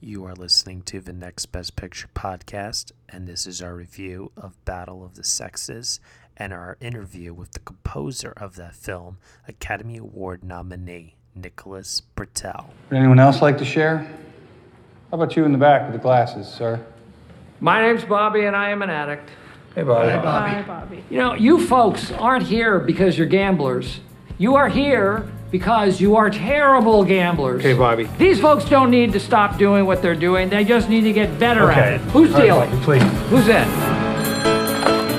You are listening to the Next Best Picture podcast, and this is our review of Battle of the Sexes and our interview with the composer of that film, Academy Award nominee Nicholas Britell. Would anyone else like to share? How about you in the back with the glasses, sir? My name's Bobby, and I am an addict. Hey, Bobby. Hi, Bobby. Hi, Bobby. You know, you folks aren't here because you're gamblers. You are here because you are terrible gamblers. Okay, Bobby. These folks don't need to stop doing what they're doing. They just need to get better at it. Who's dealing? Bobby, please. Who's in?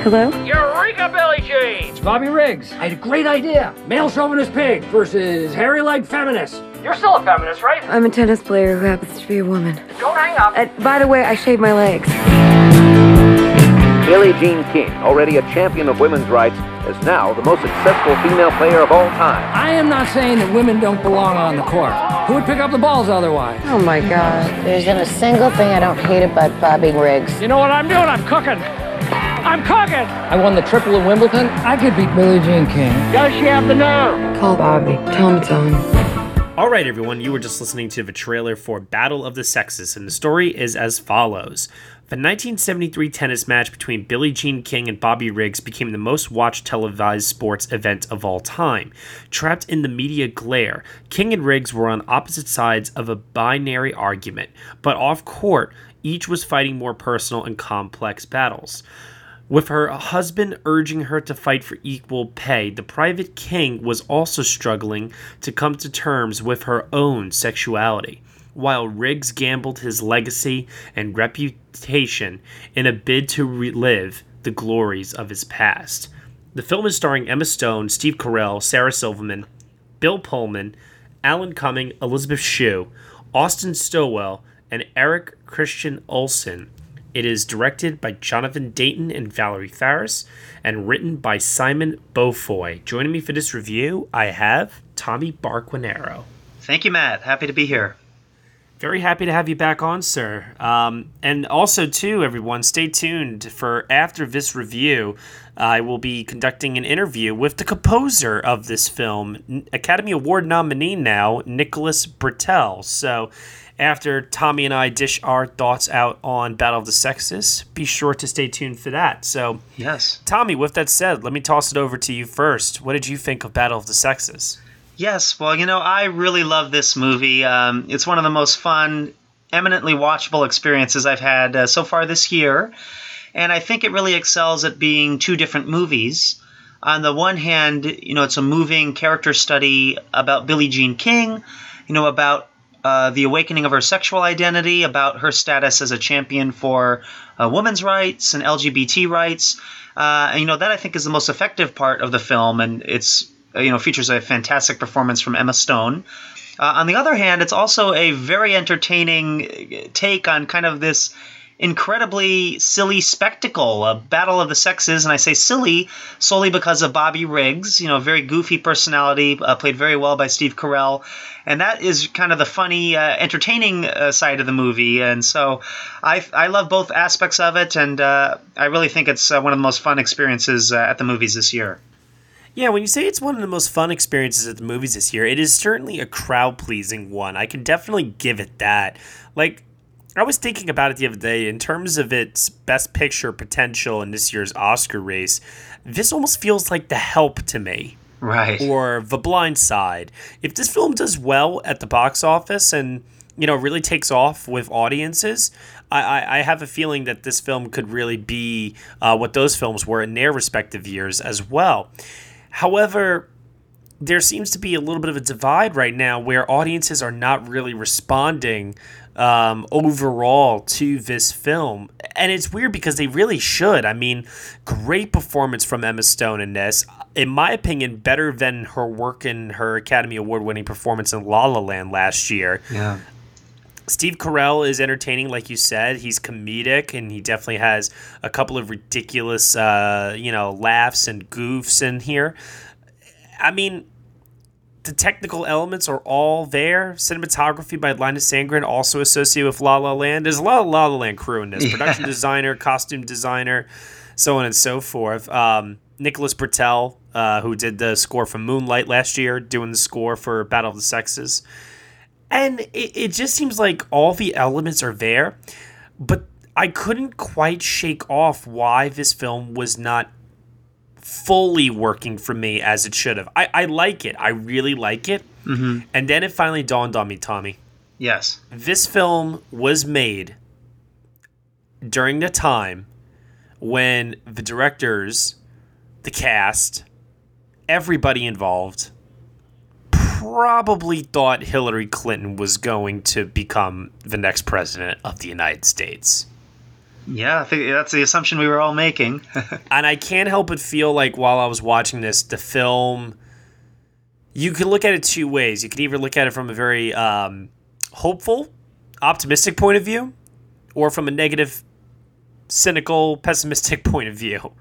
Hello? Eureka, Billie Jean! It's Bobby Riggs. I had a great idea. Male chauvinist pig versus hairy-legged feminist. You're still a feminist, right? I'm a tennis player who happens to be a woman. Don't hang up. By the way, I shaved my legs. Billie Jean King, already a champion of women's rights, is now the most successful female player of all time. I am not saying that women don't belong on the court. Who would pick up the balls otherwise? Oh my God. There isn't a single thing I don't hate about Bobby Riggs. You know what I'm doing? I'm cooking. I'm cooking! I won the triple in Wimbledon. I could beat Billie Jean King. Does she have the nerve? Call Bobby. Tell him it's on. All right, everyone, you were just listening to the trailer for Battle of the Sexes, and the story is as follows. The 1973 tennis match between Billie Jean King and Bobby Riggs became the most watched televised sports event of all time. Trapped in the media glare, King and Riggs were on opposite sides of a binary argument, but off court, each was fighting more personal and complex battles. With her husband urging her to fight for equal pay, the private King was also struggling to come to terms with her own sexuality, while Riggs gambled his legacy and reputation in a bid to relive the glories of his past. The film is starring Emma Stone, Steve Carell, Sarah Silverman, Bill Pullman, Alan Cumming, Elizabeth Shue, Austin Stowell, and Eric Christian Olsen. It is directed by Jonathan Dayton and Valerie Faris and written by Simon Beaufoy. Joining me for this review, I have Tommy Barquinero. Thank you, Matt. Happy to be here. Very happy to have you back on, sir. And also, too, everyone, stay tuned for after this review, I will be conducting an interview with the composer of this film, Academy Award nominee now, Nicholas Britell. So after Tommy and I dish our thoughts out on Battle of the Sexes, be sure to stay tuned for that. So, yes, Tommy, with that said, let me toss it over to you first. What did you think of Battle of the Sexes? Yes, well, you know, I really love this movie. It's one of the most fun, eminently watchable experiences I've had so far this year. And I think it really excels at being two different movies. On the one hand, you know, it's a moving character study about Billie Jean King, you know, about the awakening of her sexual identity, about her status as a champion for women's rights and LGBT rights. And, you know, that I think is the most effective part of the film, and it's, you know, features a fantastic performance from Emma Stone. On the other hand, it's also a very entertaining take on kind of this incredibly silly spectacle, a battle of the sexes, and I say silly solely because of Bobby Riggs, you know, very goofy personality, played very well by Steve Carell, and that is kind of the funny, entertaining side of the movie, and so I love both aspects of it, and I really think it's one of the most fun experiences at the movies this year. Yeah, when you say it's one of the most fun experiences at the movies this year, it is certainly a crowd-pleasing one. I can definitely give it that. Like, I was thinking about it the other day in terms of its best picture potential in this year's Oscar race. This almost feels like The Help to me. Right. Or The Blind Side. If this film does well at the box office and, you know, really takes off with audiences, I have a feeling that this film could really be what those films were in their respective years as well. However, there seems to be a little bit of a divide right now where audiences are not really responding overall to this film. And it's weird because they really should. I mean, great performance from Emma Stone in this. In my opinion, better than her work in her Academy Award-winning performance in La La Land last year. Yeah. Steve Carell is entertaining, like you said. He's comedic, and he definitely has a couple of ridiculous, you know, laughs and goofs in here. I mean, the technical elements are all there. Cinematography by Linus Sandgren, also associated with La La Land. There's a lot of La La Land crew in this. Yeah. Production designer, costume designer, so on and so forth. Nicholas Britell, who did the score for Moonlight last year, doing the score for Battle of the Sexes. And it just seems like all the elements are there, but I couldn't quite shake off why this film was not fully working for me as it should have. I like it. I really like it. Mm-hmm. And then it finally dawned on me, Tommy. Yes. This film was made during the time when the directors, the cast, everybody involved probably thought Hillary Clinton was going to become the next president of the United States. Yeah, I think that's the assumption we were all making. And I can't help but feel like while I was watching this, the film, you could look at it two ways. You could either look at it from a very hopeful, optimistic point of view, or from a negative, cynical, pessimistic point of view.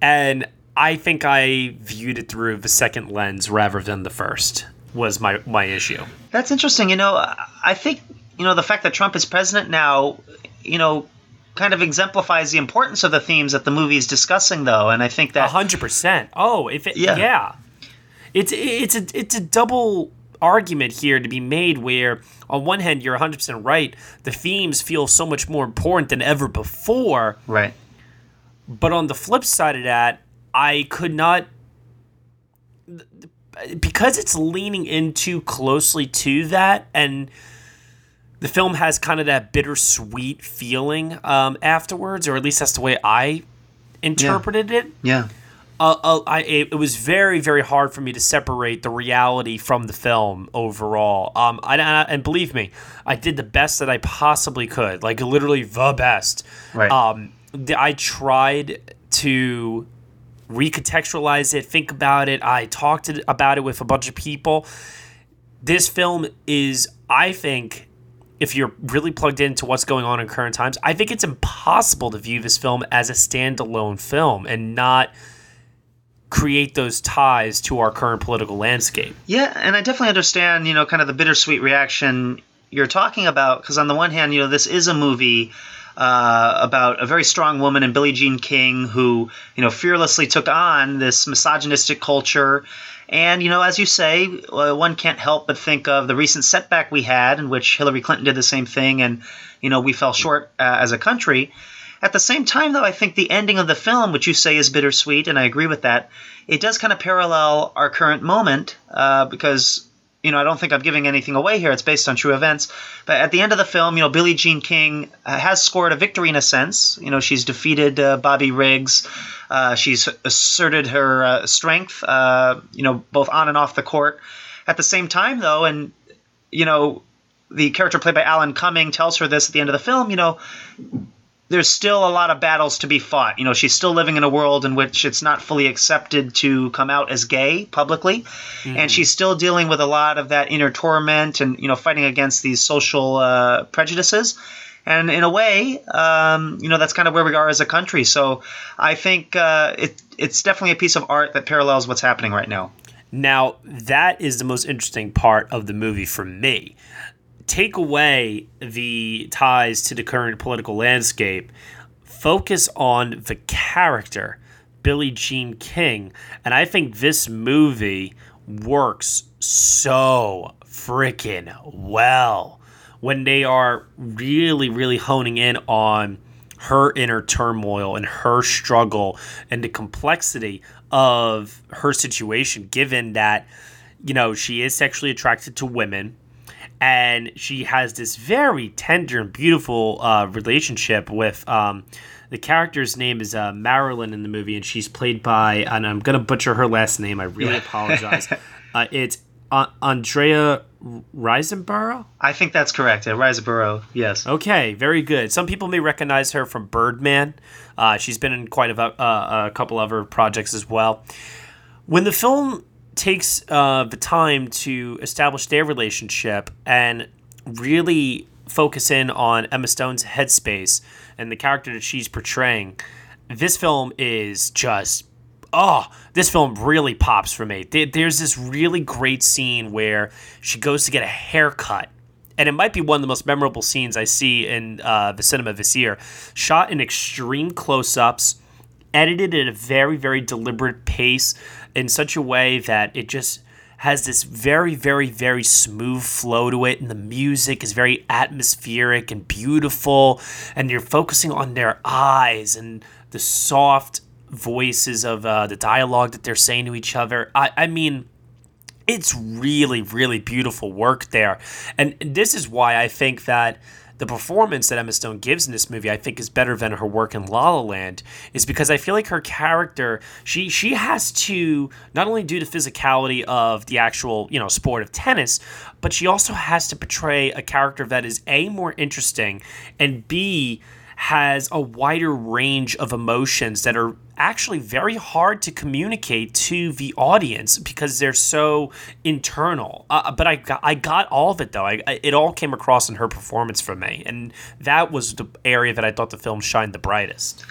And I think I viewed it through the second lens rather than the first was my issue. That's interesting. You know, I think, you know, the fact that Trump is president now, you know, kind of exemplifies the importance of the themes that the movie is discussing, though. And I think that 100%. Oh, if it, yeah. It's a double argument here to be made where on one hand you're 100% right. The themes feel so much more important than ever before. Right. But on the flip side of that, I could not, because it's leaning in too closely to that, and the film has kind of that bittersweet feeling afterwards, or at least that's the way I interpreted it. Yeah. It was very, very hard for me to separate the reality from the film overall. And believe me, I did the best that I possibly could, like literally the best. Right. I tried to recontextualize it, think about it. I talked about it with a bunch of people. This film is, I think, if you're really plugged into what's going on in current times, I think it's impossible to view this film as a standalone film and not create those ties to our current political landscape. Yeah, and I definitely understand, you know, kind of the bittersweet reaction you're talking about, because on the one hand, you know, this is a movie about a very strong woman in Billie Jean King who, you know, fearlessly took on this misogynistic culture. And, you know, as you say, one can't help but think of the recent setback we had in which Hillary Clinton did the same thing and, you know, we fell short as a country. At the same time, though, I think the ending of the film, which you say is bittersweet, and I agree with that, it does kind of parallel our current moment because, you know, I don't think I'm giving anything away here. It's based on true events. But at the end of the film, you know, Billie Jean King has scored a victory in a sense. You know, she's defeated Bobby Riggs. She's asserted her strength, you know, both on and off the court. At the same time, though, and, you know, the character played by Alan Cumming tells her this at the end of the film, you know, there's still a lot of battles to be fought. You know, she's still living in a world in which it's not fully accepted to come out as gay publicly. Mm-hmm. And she's still dealing with a lot of that inner torment and, you know, fighting against these social prejudices. And in a way, you know, that's kind of where we are as a country. So I think it's definitely a piece of art that parallels what's happening right now. Now, that is the most interesting part of the movie for me. Take away the ties to the current political landscape, focus on the character, Billie Jean King, and I think this movie works so freaking well when they are really, really honing in on her inner turmoil and her struggle and the complexity of her situation, given that, you know, she is sexually attracted to women. And she has this very tender and beautiful relationship with the character's name is Marilyn in the movie, and she's played by, and I'm going to butcher her last name. I really apologize. It's Andrea Riseborough? I think that's correct. Riseborough, yes. Okay, very good. Some people may recognize her from Birdman. She's been in quite a couple other projects as well. When the film takes the time to establish their relationship and really focus in on Emma Stone's headspace and the character that she's portraying, this film is just, this film really pops for me. There's this really great scene where she goes to get a haircut, and it might be one of the most memorable scenes I see in the cinema this year. Shot in extreme close-ups, edited at a very, very deliberate pace in such a way that it just has this very, very, very smooth flow to it, and the music is very atmospheric and beautiful, and you're focusing on their eyes and the soft voices of the dialogue that they're saying to each other. I mean, it's really, really beautiful work there, and this is why I think that the performance that Emma Stone gives in this movie, I think, is better than her work in La La Land, is because I feel like her character, she has to not only do the physicality of the actual, you know, sport of tennis, but she also has to portray a character that is A, more interesting, and B, has a wider range of emotions that are actually very hard to communicate to the audience because they're so internal. But I got all of it, though. It all came across in her performance for me, and that was the area that I thought the film shined the brightest.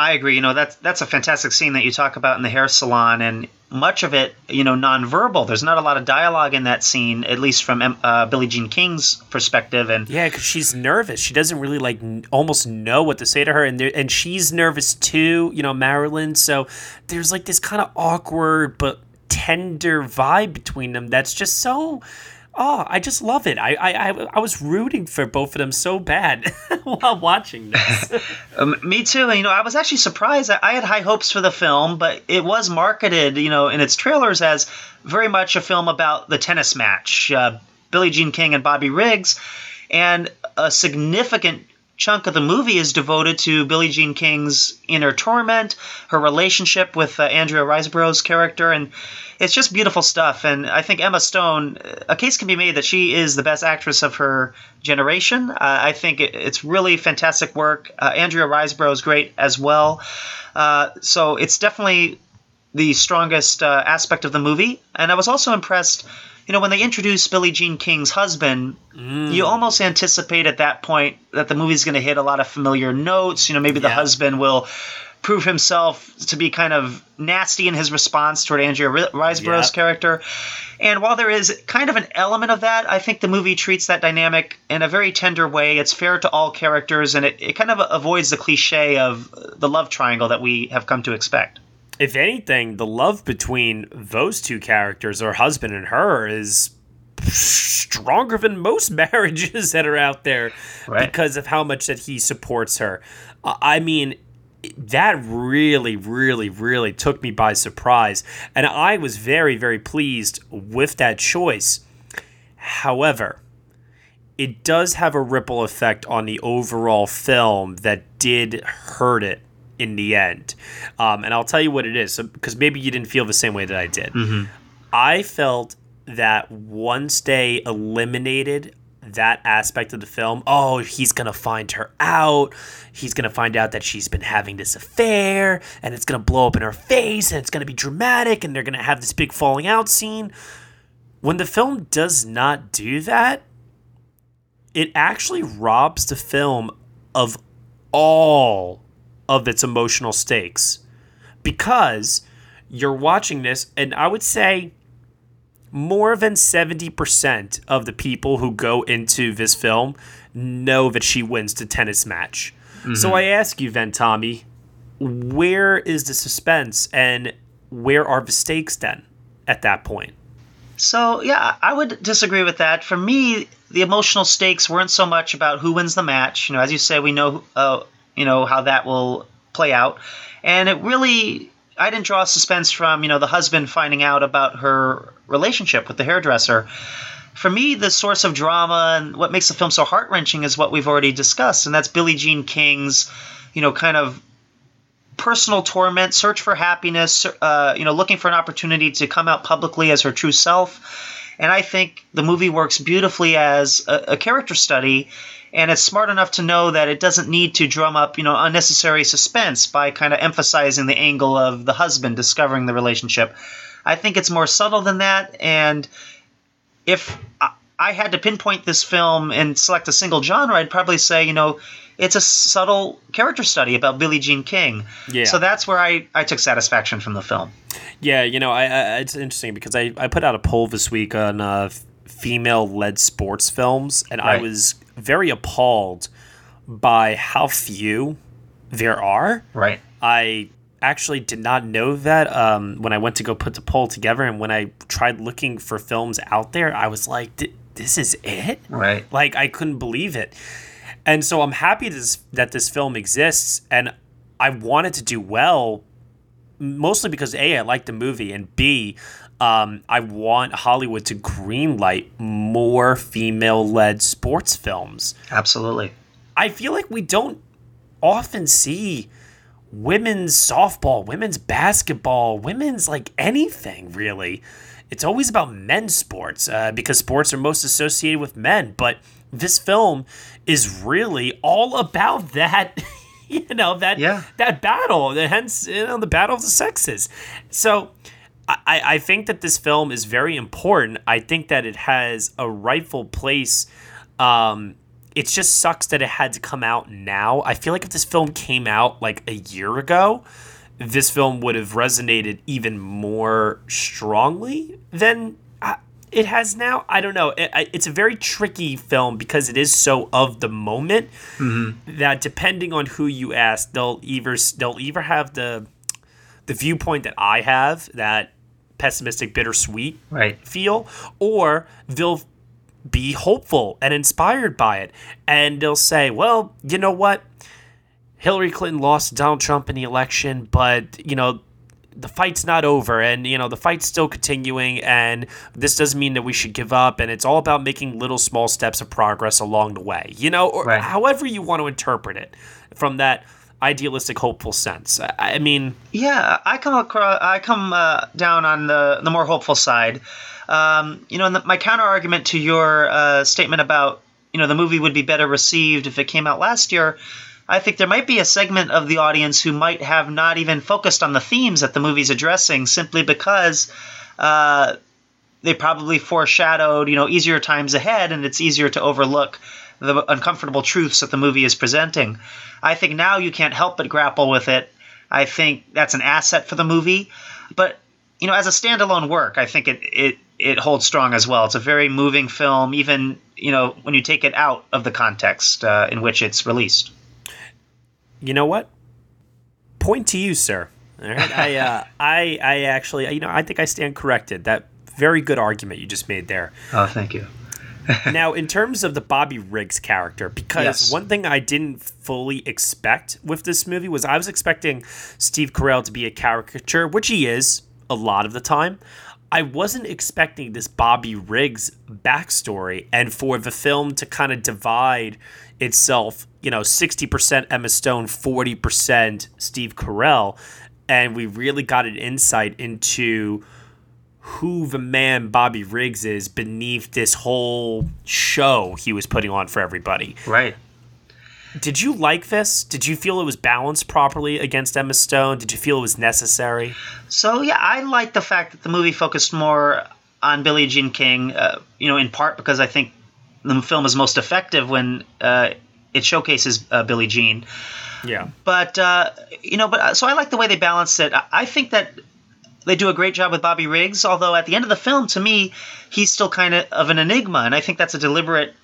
I agree. You know, that's a fantastic scene that you talk about in the hair salon, and much of it, you know, nonverbal. There's not a lot of dialogue in that scene, at least from Billie Jean King's perspective. And yeah, because she's nervous. She doesn't really almost know what to say to her, and she's nervous too. You know, Marilyn. So there's like this kind of awkward but tender vibe between them. That's just so. Oh, I just love it. I was rooting for both of them so bad while watching this. Me too. And, you know, I was actually surprised. I had high hopes for the film, but it was marketed, you know, in its trailers as very much a film about the tennis match, Billie Jean King and Bobby Riggs. And a significant chunk of the movie is devoted to Billie Jean King's inner torment, her relationship with Andrea Riseborough's character, and it's just beautiful stuff. And I think Emma Stone, a case can be made that she is the best actress of her generation. I think it's really fantastic work. Andrea Riseborough is great as well. So it's definitely the strongest aspect of the movie. And I was also impressed, you know, when they introduced Billie Jean King's husband, you almost anticipate at that point that the movie's going to hit a lot of familiar notes. You know, maybe the husband will prove himself to be kind of nasty in his response toward Andrea Riseborough's character. And while there is kind of an element of that, I think the movie treats that dynamic in a very tender way. It's fair to all characters, and it kind of avoids the cliche of the love triangle that we have come to expect. If anything, the love between those two characters, her husband and her, is stronger than most marriages that are out there, right? Because of how much that he supports her. I mean, that really, really, really took me by surprise. And I was very, very pleased with that choice. However, it does have a ripple effect on the overall film that did hurt it in the end. And I'll tell you what it is, because maybe you didn't feel the same way that I did. Mm-hmm. I felt that once they eliminated that aspect of the film, oh, he's going to find her out. He's going to find out that she's been having this affair, and it's going to blow up in her face, and it's going to be dramatic, and they're going to have this big falling out scene. When the film does not do that, it actually robs the film of all of its emotional stakes, because you're watching this, and I would say more than 70% of the people who go into this film know that she wins the tennis match. Mm-hmm. So I ask you then, Tommy, where is the suspense, and where are the stakes then at that point? So, yeah, I would disagree with that. For me, the emotional stakes weren't so much about who wins the match. You know, as you say, we know you know, how that will play out. And it really, I didn't draw suspense from, you know, the husband finding out about her relationship with the hairdresser. For me, the source of drama and what makes the film so heart-wrenching is what we've already discussed, and that's Billie Jean King's, you know, kind of personal torment, search for happiness, you know, looking for an opportunity to come out publicly as her true self. And I think the movie works beautifully as a character study, and it's smart enough to know that it doesn't need to drum up, you know, unnecessary suspense by kind of emphasizing the angle of the husband discovering the relationship. I think it's more subtle than that, and if I had to pinpoint this film and select a single genre, I'd probably say, you know, it's a subtle character study about Billie Jean King. Yeah. So that's where I took satisfaction from the film. Yeah, you know, it's interesting because I put out a poll this week on female-led sports films, and right. I was very appalled by how few there are. Right. I actually did not know that when I went to go put the poll together, and when I tried looking for films out there, I was like, this is it? Right. Like, I couldn't believe it. And so I'm happy that this film exists, and I wanted to do well, mostly because A, I like the movie, and B, I want Hollywood to greenlight more female-led sports films. Absolutely. I feel like we don't often see women's softball, women's basketball, women's like anything really. It's always about men's sports because sports are most associated with men. But this film is really all about that, that battle. Hence, the Battle of the Sexes. So I think that this film is very important. I think that it has a rightful place. It just sucks that it had to come out now. I feel like if this film came out like a year ago, this film would have resonated even more strongly than it has now. I don't know. It's a very tricky film because it is so of the moment that depending on who you ask, they'll either have the viewpoint that I have, that pessimistic, bittersweet feel, or they'll be hopeful and inspired by it. And they'll say, well, you know what? Hillary Clinton lost to Donald Trump in the election, but, the fight's not over, and, the fight's still continuing, and this doesn't mean that we should give up, and it's all about making little small steps of progress along the way, or however you want to interpret it from that idealistic, hopeful sense. I mean... Yeah, I come down on the more hopeful side. My counter argument to your statement about, the movie would be better received if it came out last year, I think there might be a segment of the audience who might have not even focused on the themes that the movie's addressing simply because they probably foreshadowed, easier times ahead, and it's easier to overlook the uncomfortable truths that the movie is presenting. I think now you can't help but grapple with it. I think that's an asset for the movie. But, as a standalone work, I think it holds strong as well. It's a very moving film, even, when you take it out of the context in which it's released. You know what? Point to you, sir. All right? I actually, I think I stand corrected. That very good argument you just made there. Oh, thank you. Now, in terms of the Bobby Riggs character, because one thing I didn't fully expect with this movie was I was expecting Steve Carell to be a caricature, which he is a lot of the time. I wasn't expecting this Bobby Riggs backstory and for the film to kind of divide itself, 60% Emma Stone, 40% Steve Carell. And we really got an insight into who the man Bobby Riggs is beneath this whole show he was putting on for everybody. Right. Did you like this? Did you feel it was balanced properly against Emma Stone? Did you feel it was necessary? So, yeah, I liked the fact that the movie focused more on Billie Jean King, in part because I think the film is most effective when it showcases Billie Jean. Yeah. But, so I like the way they balanced it. I think that they do a great job with Bobby Riggs, although at the end of the film, to me, he's still kind of an enigma. And I think that's a deliberate,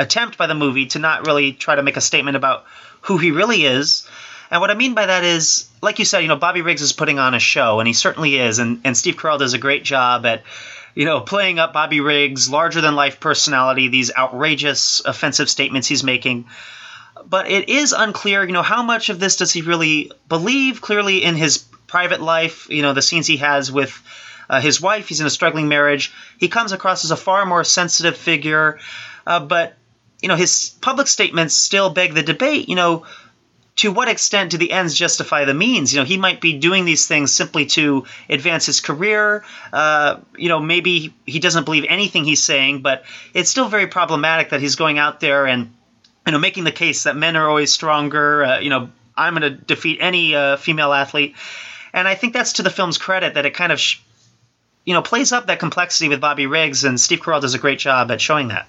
attempt by the movie to not really try to make a statement about who he really is. And what I mean by that is, like you said, Bobby Riggs is putting on a show, and he certainly is. And Steve Carell does a great job at, playing up Bobby Riggs' larger-than-life personality, these outrageous, offensive statements he's making. But it is unclear, how much of this does he really believe? Clearly in his private life, the scenes he has with his wife, he's in a struggling marriage. He comes across as a far more sensitive figure, but his public statements still beg the debate, to what extent do the ends justify the means? He might be doing these things simply to advance his career. Maybe he doesn't believe anything he's saying, but it's still very problematic that he's going out there and, making the case that men are always stronger. I'm going to defeat any female athlete. And I think that's to the film's credit that it kind of, plays up that complexity with Bobby Riggs, and Steve Carell does a great job at showing that.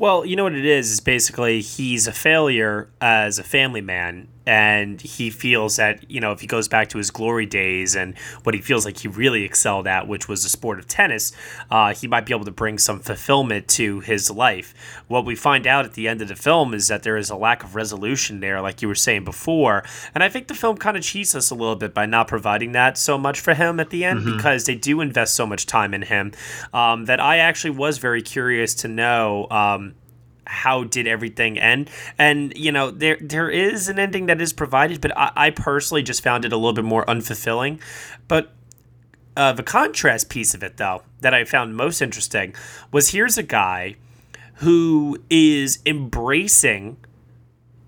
Well, what it is basically he's a failure as a family man, And he feels that, you know, if he goes back to his glory days and what he feels like he really excelled at, which was the sport of tennis, he might be able to bring some fulfillment to his life. What we find out at the end of the film is that there is a lack of resolution there, like you were saying before. And I think the film kind of cheats us a little bit by not providing that so much for him at the end, because they do invest so much time in him, that I actually was very curious to know, how did everything end? And, you know, there is an ending that is provided, but I personally just found it a little bit more unfulfilling. But the contrast piece of it, though, that I found most interesting was, here's a guy who is embracing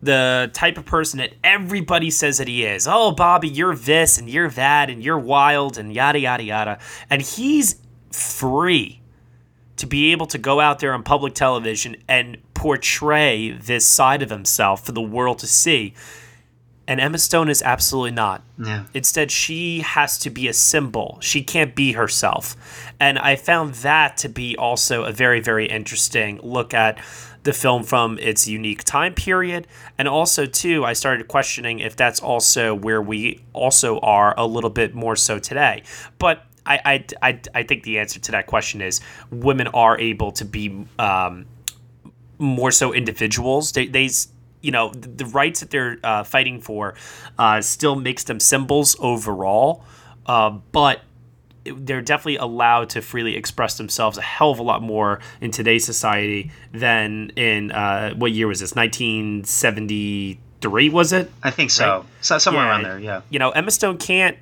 the type of person that everybody says that he is. Oh, Bobby, you're this and you're that and you're wild and yada, yada, yada. And he's free to be able to go out there on public television and portray this side of himself for the world to see. And Emma Stone is absolutely not. Yeah. Instead, she has to be a symbol. She can't be herself. And I found that to be also a very, very interesting look at the film from its unique time period. And also, too, I started questioning if that's also where we also are a little bit more so today. But I think the answer to that question is women are able to be more so individuals. They you know, the rights that they're fighting for still makes them symbols overall, but they're definitely allowed to freely express themselves a hell of a lot more in today's society than in what year was this? 1973 was it? I think so. Right? So somewhere around there. Yeah. You know, Emma Stone can't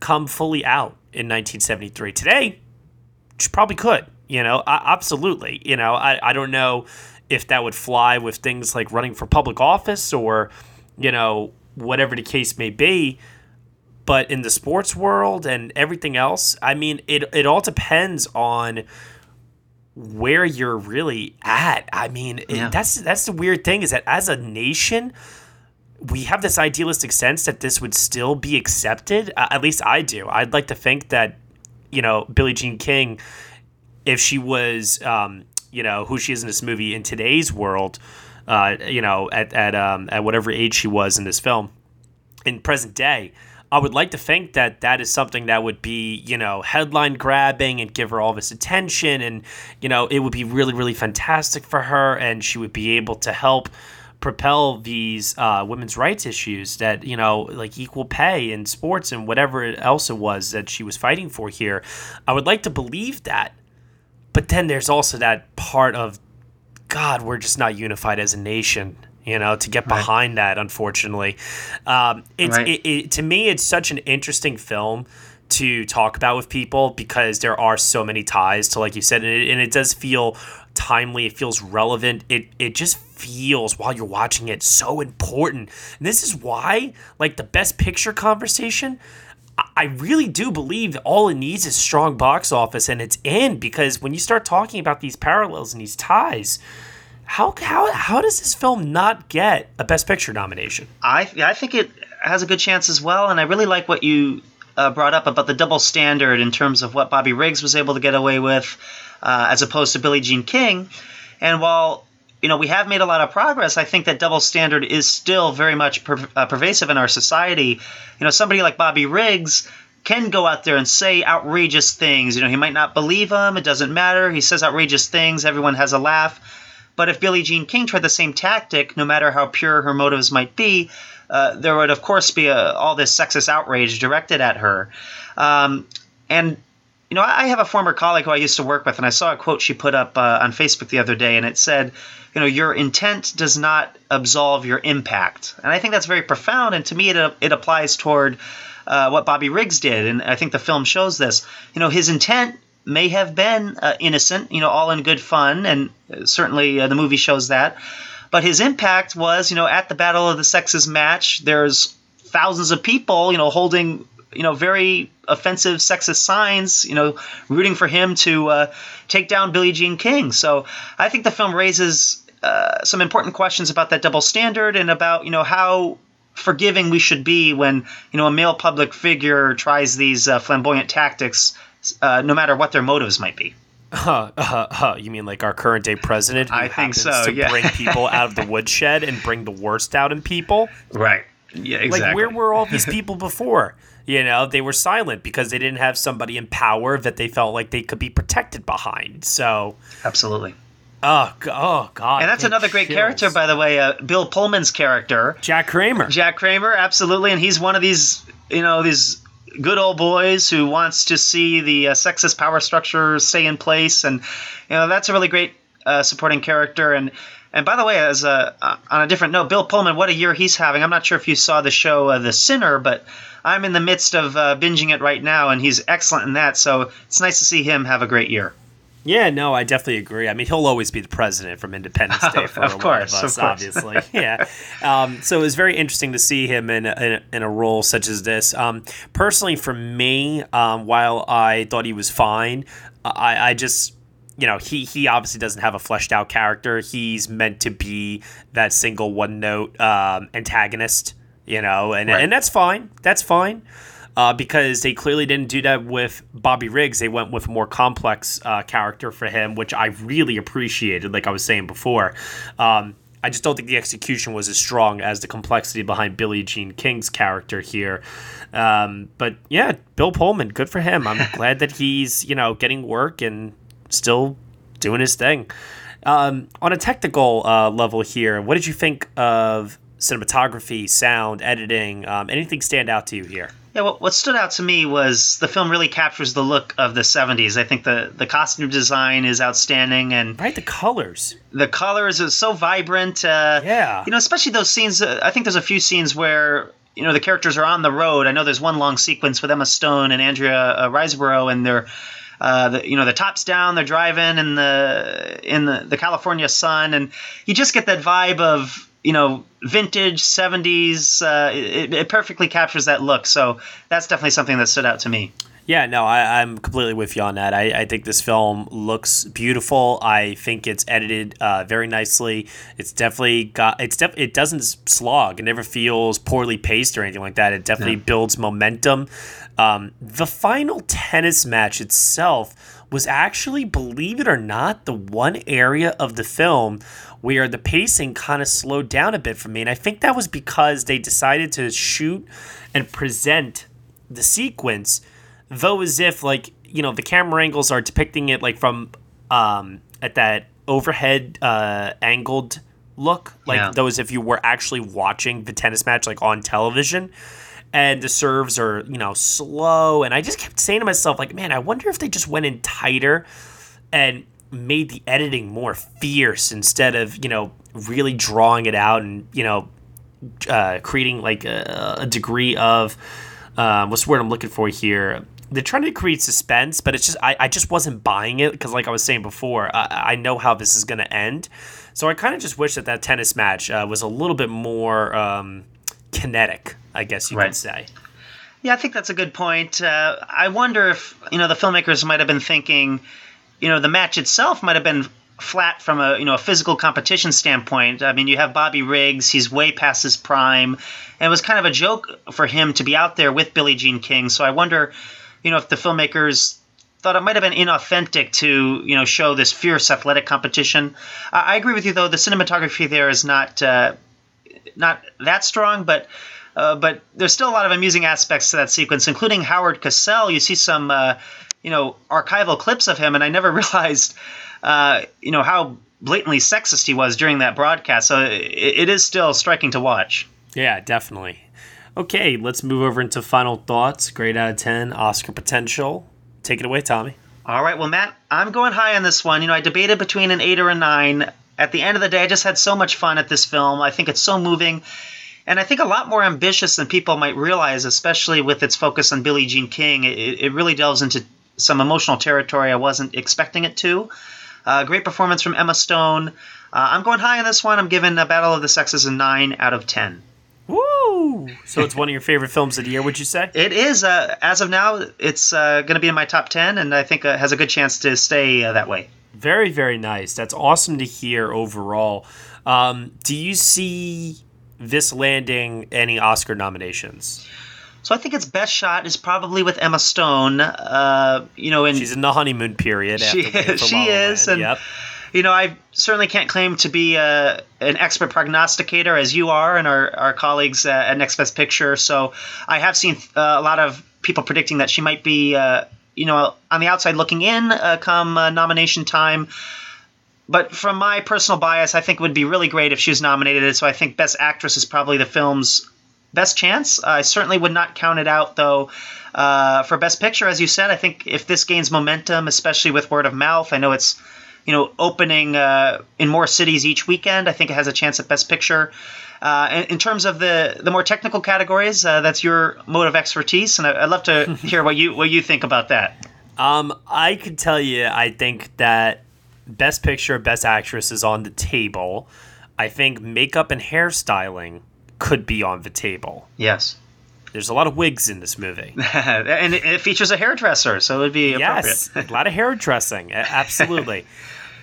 come fully out in 1973. Today, she probably could, you know, absolutely. You know, I don't know if that would fly with things like running for public office or, you know, whatever the case may be. But in the sports world and everything else, I mean, it all depends on where you're really at. I mean, yeah. That's the weird thing, is that as a nation, we have this idealistic sense that this would still be accepted. At least I do. I'd like to think that, you know, Billie Jean King, if she was, you know, who she is in this movie in today's world, you know, at whatever age she was in this film, in present day, I would like to think that that is something that would be, you know, headline grabbing and give her all this attention. And, you know, it would be really, really fantastic for her. And she would be able to help propel these women's rights issues that, you know, like equal pay in sports and whatever else it was that she was fighting for here. I would like to believe that. But then there's also that part of, God, we're just not unified as a nation, you know, to get behind that, unfortunately. To me, it's such an interesting film to talk about with people because there are so many ties to, like you said, and it does feel timely. It feels relevant. It just feels, while you're watching it, so important. And this is why, like, the best picture conversation, I really do believe that all it needs is strong box office, and it's in, because when you start talking about these parallels and these ties, how does this film not get a best picture nomination? I think it has a good chance as well, and I really like what you brought up about the double standard in terms of what Bobby Riggs was able to get away with as opposed to Billie Jean King. And while, you know, we have made a lot of progress, I think that double standard is still very much pervasive in our society. You know, somebody like Bobby Riggs can go out there and say outrageous things. You know, he might not believe them. It doesn't matter. He says outrageous things. Everyone has a laugh. But if Billie Jean King tried the same tactic, no matter how pure her motives might be, there would, of course, be all this sexist outrage directed at her. And, you know, I have a former colleague who I used to work with, and I saw a quote she put up on Facebook the other day, and it said, you know, your intent does not absolve your impact. And I think that's very profound, and to me it applies toward what Bobby Riggs did, and I think the film shows this. You know, his intent may have been innocent, you know, all in good fun, and certainly the movie shows that. But his impact was, you know, at the Battle of the Sexes match, there's thousands of people, you know, holding, you know, very offensive sexist signs, you know, rooting for him to take down Billie Jean King. So I think the film raises some important questions about that double standard and about, you know, how forgiving we should be when, you know, a male public figure tries these flamboyant tactics, no matter what their motives might be. You mean like our current day president? I think so. To bring people out of the woodshed and bring the worst out in people. Right. Yeah, exactly. Like, where were all these people before? You know, they were silent because they didn't have somebody in power that they felt like they could be protected behind. So absolutely. Oh, God. And that's another great character, by the way, Bill Pullman's character. Jack Kramer, absolutely. And he's one of these, you know, these good old boys who wants to see the sexist power structure stay in place. And, you know, that's a really great supporting character. And by the way, as on a different note, Bill Pullman, what a year he's having. I'm not sure if you saw the show The Sinner, but I'm in the midst of binging it right now, and he's excellent in that. So it's nice to see him have a great year. Yeah, no, I definitely agree. I mean, he'll always be the president from Independence Day for a lot of us, obviously. Yeah. So it was very interesting to see him in a role such as this. Personally, for me, while I thought he was fine, I just, you know, he obviously doesn't have a fleshed out character. He's meant to be that single one note antagonist, you know, and that's fine. That's fine. Because they clearly didn't do that with Bobby Riggs. They went with a more complex character for him, which I really appreciated, like I was saying before. I just don't think the execution was as strong as the complexity behind Billie Jean King's character here. But yeah, Bill Pullman, good for him. I'm glad that he's, you know, getting work and still doing his thing. On a technical level here, what did you think of cinematography, sound, editing? Anything stand out to you here? Yeah, what stood out to me was the film really captures the look of the 70s. I think the costume design is outstanding. And right, the colors are so vibrant. Yeah. You know, especially those scenes. I think there's a few scenes where, you know, the characters are on the road. I know there's one long sequence with Emma Stone and Andrea Riseborough, and they're, you know, the top's down, they're driving in the California sun. And you just get that vibe of, you know, vintage 70s, it perfectly captures that look. So that's definitely something that stood out to me. Yeah, no, I'm completely with you on that. I think this film looks beautiful. I think it's edited very nicely. It's definitely got it doesn't slog. It never feels poorly paced or anything like that. It definitely builds momentum. The final tennis match itself was actually, believe it or not, the one area of the film where the pacing kind of slowed down a bit for me. And I think that was because they decided to shoot and present the sequence, though, as if, like, you know, the camera angles are depicting it, like, from at that overhead angled look, like, though as if you were actually watching the tennis match, like, on television. And the serves are, you know, slow. And I just kept saying to myself, like, man, I wonder if they just went in tighter and made the editing more fierce instead of, you know, really drawing it out and, you know, creating, like, a degree of what's the word I'm looking for here? They're trying to create suspense, but it's just I just wasn't buying it because, like I was saying before, I know how this is going to end. So I kind of just wish that tennis match was a little bit more kinetic, I guess you could say. Yeah, I think that's a good point. I wonder if, you know, the filmmakers might have been thinking, you know, the match itself might have been flat from a, you know, a physical competition standpoint. I mean, you have Bobby Riggs, he's way past his prime, and it was kind of a joke for him to be out there with Billie Jean King. So I wonder, you know, if the filmmakers thought it might have been inauthentic to, you know, show this fierce athletic competition. I agree with you, though. The cinematography there is not that strong, but there's still a lot of amusing aspects to that sequence, including Howard Cosell. You see some, you know, archival clips of him, and I never realized, you know, how blatantly sexist he was during that broadcast. So it is still striking to watch. Yeah, definitely. Okay, let's move over into final thoughts. Grade out of 10, Oscar potential. Take it away, Tommy. All right, well, Matt, I'm going high on this one. You know, I debated between an 8 or a 9. At the end of the day, I just had so much fun at this film. I think it's so moving. And I think a lot more ambitious than people might realize, especially with its focus on Billie Jean King. It really delves into some emotional territory I wasn't expecting it to. Great performance from Emma Stone. I'm going high on this one. I'm giving Battle of the Sexes a 9 out of 10. Woo! So it's one of your favorite films of the year, would you say? It is. As of now, it's going to be in my top 10, and I think has a good chance to stay that way. Very, very nice. That's awesome to hear overall. Do you see this landing any Oscar nominations? So I think its best shot is probably with Emma Stone. You know, she's in the honeymoon period. She is, La La Land. And yep. you know, I certainly can't claim to be an expert prognosticator as you are and our colleagues at Next Best Picture. So I have seen a lot of people predicting that she might be, you know, on the outside looking in come nomination time. But from my personal bias, I think it would be really great if she was nominated. So I think Best Actress is probably the film's best chance. I certainly would not count it out, though, for Best Picture. As you said, I think if this gains momentum, especially with word of mouth, I know it's, you know, opening in more cities each weekend, I think it has a chance at Best Picture. In terms of the more technical categories, that's your mode of expertise, and I'd love to hear what you think about that. I can tell you, I think that Best Picture, Best Actress is on the table. I think makeup and hairstyling could be on the table. Yes. There's a lot of wigs in this movie. And it features a hairdresser, so it would be appropriate. Yes, a lot of hairdressing, absolutely.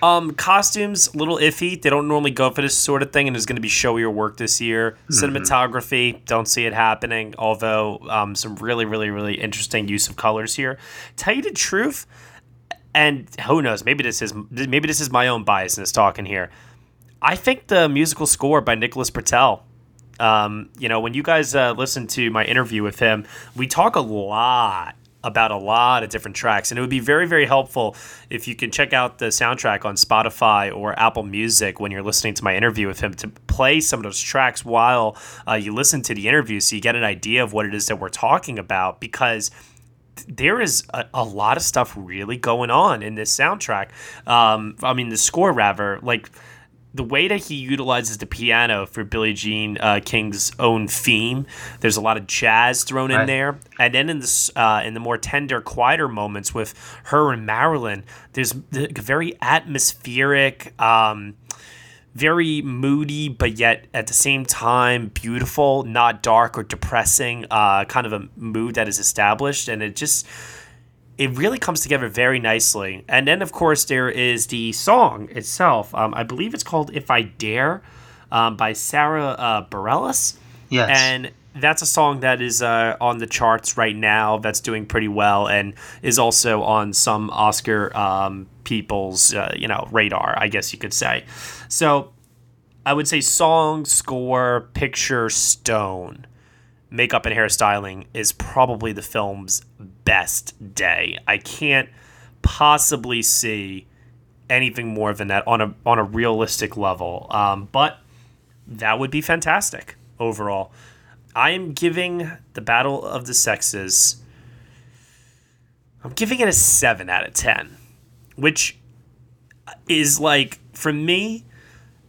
Costumes, a little iffy. They don't normally go for this sort of thing, and there's going to be showier work this year. Mm-hmm. Cinematography, don't see it happening, although some really, really, really interesting use of colors here. Tell you the truth, and who knows, maybe this is my own biasness talking here. I think the musical score by Nicholas Britell, you know, when you guys listen to my interview with him, we talk a lot about a lot of different tracks, and it would be very, very helpful if you can check out the soundtrack on Spotify or Apple Music when you're listening to my interview with him, to play some of those tracks while you listen to the interview, so you get an idea of what it is that we're talking about, because there is a lot of stuff really going on in this soundtrack. I mean, the score, rather. Like, the way that he utilizes the piano for Billie Jean King's own theme, there's a lot of jazz thrown in there. And then in the more tender, quieter moments with her and Marilyn, there's very atmospheric, very moody, but yet at the same time beautiful, not dark or depressing, kind of a mood that is established. And it just... it really comes together very nicely. And then, of course, there is the song itself. I believe it's called If I Dare by Sarah Bareilles. Yes. And that's a song that is on the charts right now, that's doing pretty well, and is also on some Oscar people's you know, radar, I guess you could say. So I would say song, score, picture, stone. Makeup and hairstyling is probably the film's best day. I can't possibly see anything more than that on a realistic level. But that would be fantastic overall. I am giving the Battle of the Sexes, I'm giving it a 7 out of 10, which is, like, for me,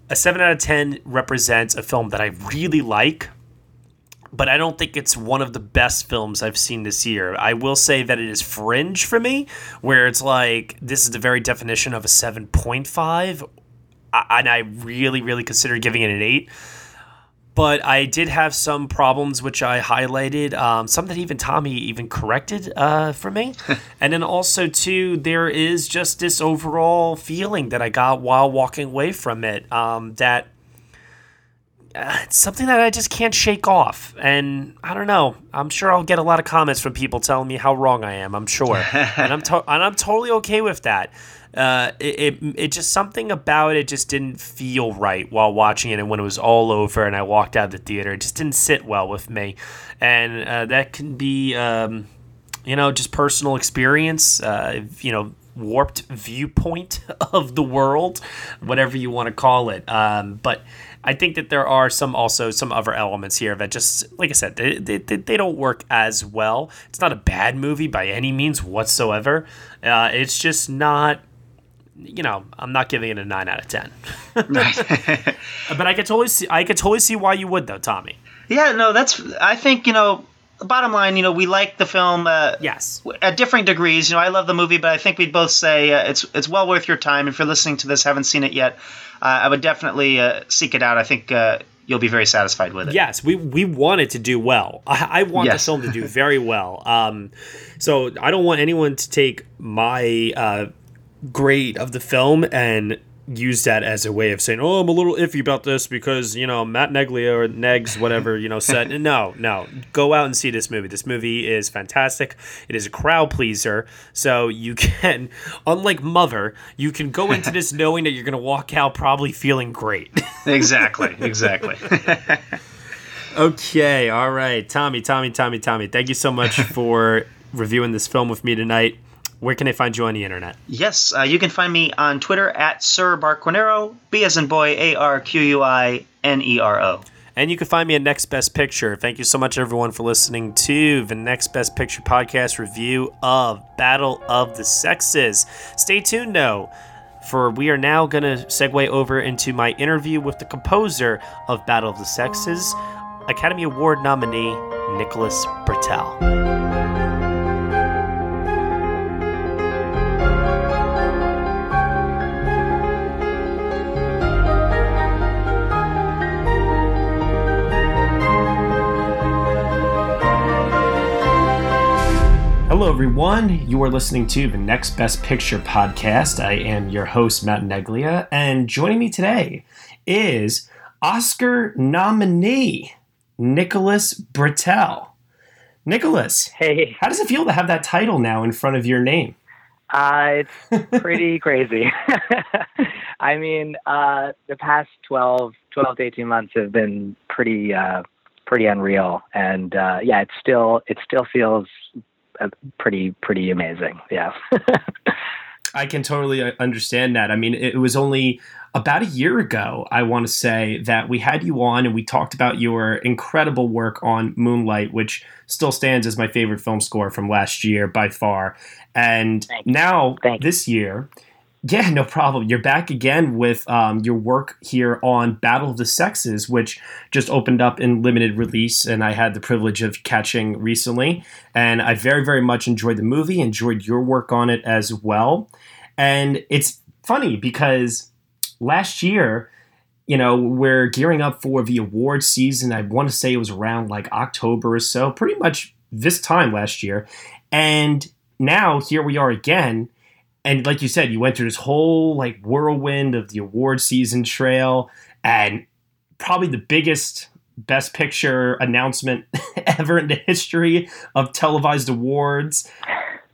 a 7 out of 10 represents a film that I really like, but I don't think it's one of the best films I've seen this year. I will say that it is fringe for me, where it's like, this is the very definition of a 7.5, and I really, really consider giving it an 8. But I did have some problems, which I highlighted, some that even Tommy even corrected for me. And then also, too, there is just this overall feeling that I got while walking away from it, that... it's something that I just can't shake off, and I don't know. I'm sure I'll get a lot of comments from people telling me how wrong I am. I'm sure, and I'm totally okay with that. It just, something about it just didn't feel right while watching it, and when it was all over and I walked out of the theater, it just didn't sit well with me, and that can be, you know, just personal experience. You know, warped viewpoint of the world, whatever you want to call it, but. I think that there are some other elements here that just, like I said, they don't work as well. It's not a bad movie by any means whatsoever. It's just not, you know, I'm not giving it a 9 out of 10. Right. But I could totally see why you would, though, Tommy. Yeah, no, I think, you know, bottom line, you know, we like the film yes, at different degrees. You know, I love the movie, but I think we'd both say it's well worth your time. If you're listening to this, haven't seen it yet, I would definitely seek it out. I think you'll be very satisfied with it. Yes, we want it to do well. I want the film to do very well. So I don't want anyone to take my grade of the film and use that as a way of saying, oh, I'm a little iffy about this because, you know, Matt Neglia or Negs, whatever, you know, said, no, go out and see this movie. This movie is fantastic. It is a crowd pleaser. So you can, unlike Mother, you can go into this knowing that you're going to walk out probably feeling great. Exactly. Okay. All right. Tommy. Thank you so much for reviewing this film with me tonight. Where can they find you on the internet? Yes, you can find me on Twitter at Sir Barquinero, B as in boy, ARQUINERO. And you can find me at Next Best Picture. Thank you so much, everyone, for listening to the Next Best Picture podcast review of Battle of the Sexes. Stay tuned, though, for we are now going to segue over into my interview with the composer of Battle of the Sexes, Academy Award nominee Nicholas Britell. Hello, everyone. You are listening to the Next Best Picture podcast. I am your host, Matt Neglia, and joining me today is Oscar nominee Nicholas Britell. Nicholas, hey, how does it feel to have that title now in front of your name? It's pretty crazy. I mean, the past 12 to 18 months have been pretty unreal, and yeah, it still feels pretty amazing. Yeah. I can totally understand that. I mean, it was only about a year ago, I want to say, that we had you on and we talked about your incredible work on Moonlight, which still stands as my favorite film score from last year by far. And this year, yeah, no problem. You're back again with your work here on Battle of the Sexes, which just opened up in limited release, and I had the privilege of catching recently. And I very, very much enjoyed the movie, enjoyed your work on it as well. And it's funny because last year, you know, we're gearing up for the award season. I want to say it was around like October or so, pretty much this time last year. And now here we are again. And like you said, you went through this whole like whirlwind of the award season trail, and probably the biggest Best Picture announcement ever in the history of televised awards,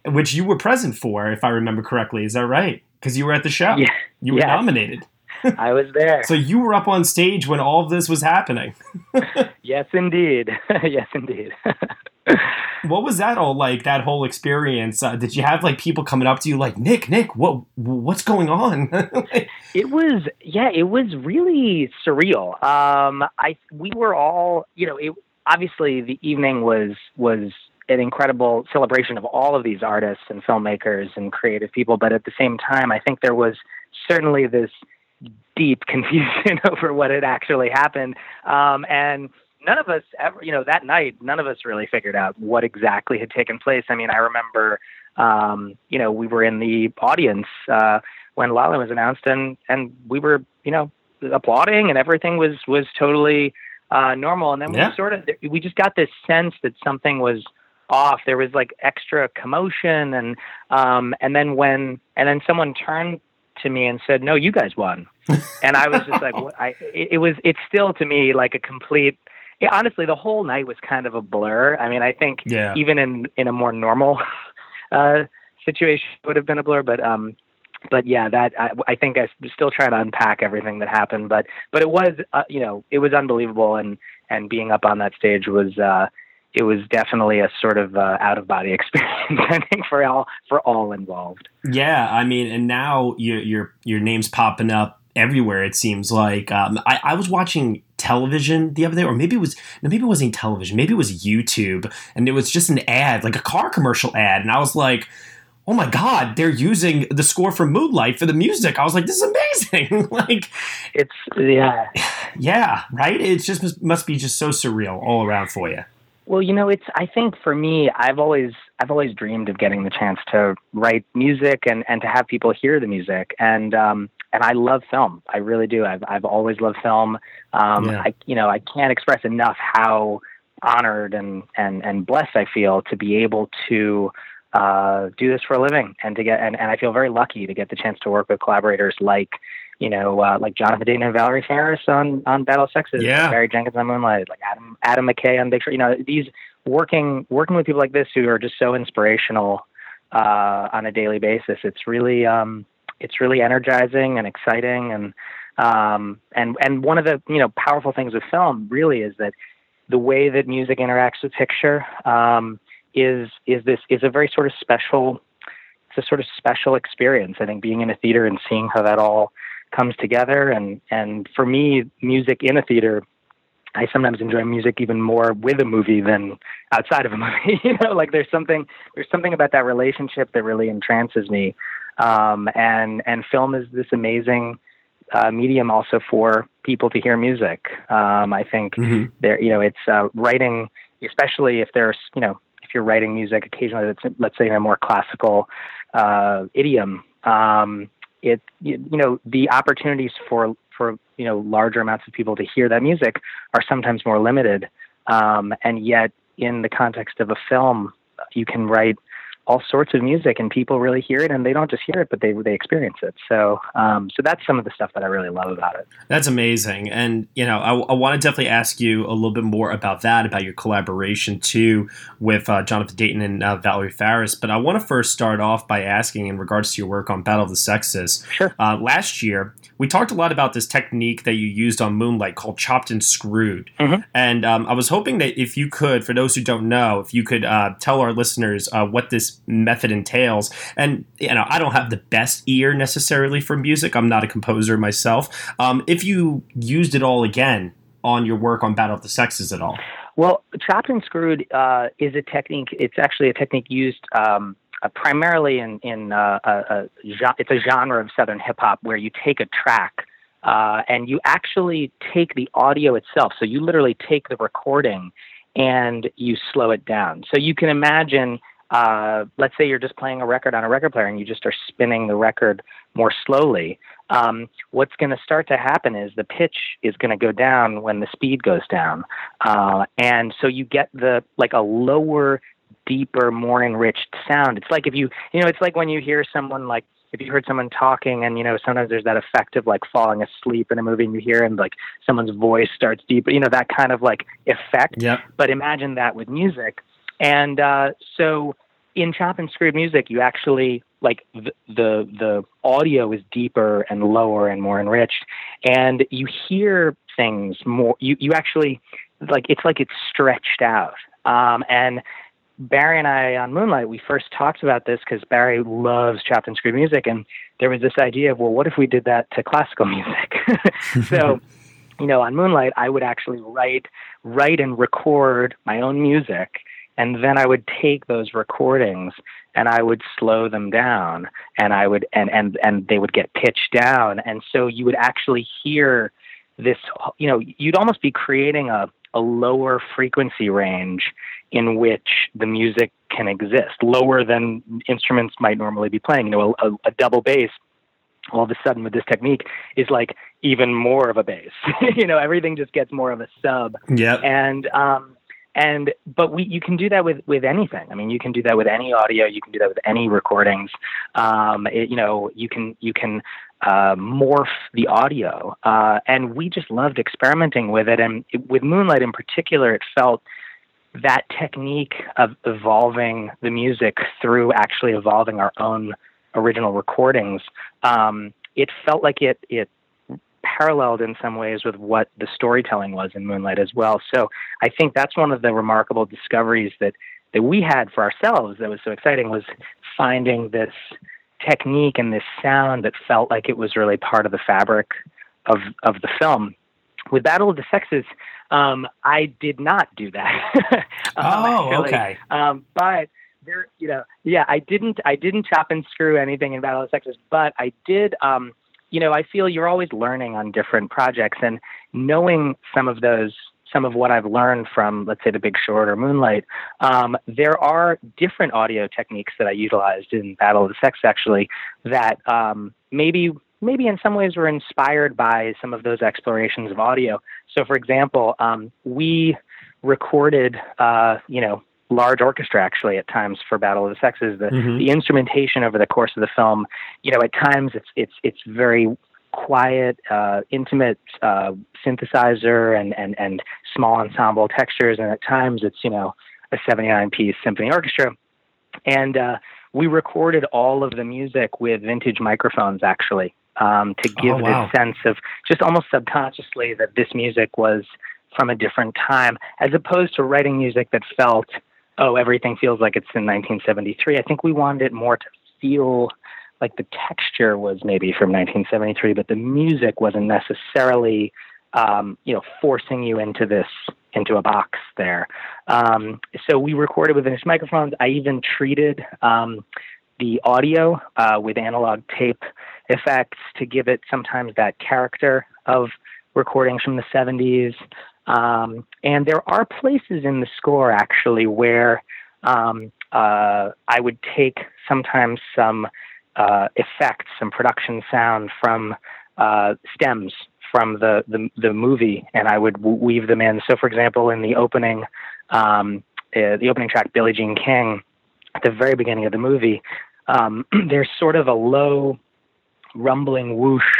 which you were present for, if I remember correctly. Is that right? Because you were at the show. Yeah. You were nominated. I was there. So you were up on stage when all of this was happening. Yes, indeed. What was that all like, that whole experience? Did you have like people coming up to you like, Nick, what's going on? It was really surreal. We were all, you know, it, obviously the evening was an incredible celebration of all of these artists and filmmakers and creative people. But at the same time, I think there was certainly this deep confusion over what had actually happened. And none of us ever, you know, that night, none of us really figured out what exactly had taken place. I mean, I remember, you know, we were in the audience when La La Land was announced, and we were, you know, applauding, and everything was totally normal. And then we just got this sense that something was off. There was like extra commotion, and then someone turned to me and said, "No, you guys won," and I was just like, what? It's still to me like a complete. Honestly, the whole night was kind of a blur. I mean, I think even in a more normal situation, it would have been a blur. But yeah, that I think I'm still trying to unpack everything that happened. But it was you know, it was unbelievable, and being up on that stage was it was definitely a sort of out of body experience, I think, for all involved. Yeah, I mean, and now your name's popping up everywhere, it seems like. I was watching television the other day, or maybe it wasn't television, maybe it was YouTube, and it was just an ad, like a car commercial ad, and I was like, oh my God, they're using the score from Moonlight for the music. I was like, this is amazing. Like, it's right, it just must be just so surreal all around for you. Well, you know, it's, I think for me, I've always dreamed of getting the chance to write music and to have people hear the music. And I love film. I really do. I've always loved film. I can't express enough how honored and blessed I feel to be able to do this for a living, and I feel very lucky to get the chance to work with collaborators like, like Jonathan Dayton and Valerie Faris on Battle of Sexes, Barry Jenkins on Moonlight, like Adam McKay on Big Short. You know, these working with people like this who are just so inspirational on a daily basis. It's really energizing and exciting, and one of the powerful things with film really is that the way that music interacts with picture is a very sort of special. It's a sort of special experience. I think being in a theater and seeing how that all comes together, and for me, music in a theater, I sometimes enjoy music even more with a movie than outside of a movie. Like there's something about that relationship that really entrances me. And film is this amazing medium also for people to hear music. I think it's writing, especially if there's if you're writing music occasionally, that's, let's say, in a more classical idiom, the opportunities for larger amounts of people to hear that music are sometimes more limited. And yet in the context of a film, you can write all sorts of music and people really hear it, and they don't just hear it, but they experience it. So that's some of the stuff that I really love about it. That's amazing. And, I want to definitely ask you a little bit more about that, about your collaboration too with Jonathan Dayton and Valerie Faris. But I want to first start off by asking in regards to your work on Battle of the Sexes. Sure. Last year, we talked a lot about this technique that you used on Moonlight called Chopped and Screwed. Mm-hmm. And I was hoping that if you could, for those who don't know, if you could tell our listeners what this method entails. And I don't have the best ear necessarily for music. I'm not a composer myself. If you used it all again on your work on Battle of the Sexes at all. Well, Chopped and Screwed is a technique. It's actually a technique used primarily it's a genre of Southern hip hop where you take a track and you actually take the audio itself. So you literally take the recording and you slow it down. So you can imagine, let's say you're just playing a record on a record player and you just are spinning the record more slowly. What's going to start to happen is the pitch is going to go down when the speed goes down. And so you get a lower, deeper, more enriched sound. It's like if you heard someone talking and, sometimes there's that effect of falling asleep in a movie and you hear and someone's voice starts deep, that kind of effect. Yep. But imagine that with music. And so in Chopped and Screwed music, you actually the audio is deeper and lower and more enriched, and you hear things more. You actually it's stretched out. And Barry and I on Moonlight, we first talked about this because Barry loves Chopped and Screwed music, and there was this idea of, well, what if we did that to classical music? So. On Moonlight, I would actually write and record my own music, and then I would take those recordings and I would slow them down, and I would and they would get pitched down, and so you would actually hear this. You'd almost be creating a lower frequency range in which the music can exist, lower than instruments might normally be playing. A double bass, all of a sudden with this technique, is even more of a bass. Everything just gets more of a sub. Yeah. But you can do that with anything. I mean, you can do that with any audio. You can do that with any recordings. You can morph the audio. And we just loved experimenting with it. And with Moonlight in particular, it felt that technique of evolving the music through actually evolving our own original recordings. It felt like it paralleled in some ways with what the storytelling was in Moonlight as well. So I think that's one of the remarkable discoveries that we had for ourselves that was so exciting, was finding this technique and this sound that felt like it was really part of the fabric of the film. With Battle of the Sexes, I did not do that. Okay. But there, I didn't chop and screw anything in Battle of the Sexes, but I did. I feel you're always learning on different projects, and knowing some of what I've learned from, let's say, The Big Short or Moonlight, there are different audio techniques that I utilized in Battle of the Sexes, actually, that maybe in some ways were inspired by some of those explorations of audio. So, for example, we recorded, large orchestra actually at times for Battle of the Sexes. The instrumentation over the course of the film, at times it's very quiet, intimate synthesizer and small ensemble textures, and at times it's, you know, a 79-piece symphony orchestra. And we recorded all of the music with vintage microphones, actually, to give this sense of just almost subconsciously that this music was from a different time, as opposed to writing music that felt, oh, everything feels like it's in 1973. I think we wanted it more to feel like the texture was maybe from 1973, but the music wasn't necessarily, you know, forcing you into this, into a box there. So we recorded with vintage microphones. I even treated the audio with analog tape effects to give it sometimes that character of recordings from the 70s. And there are places in the score actually where I would take sometimes some effects, some production sound from stems from the movie, and I would weave them in. So, for example, in the opening track, Billie Jean King, at the very beginning of the movie, there's sort of a low rumbling whoosh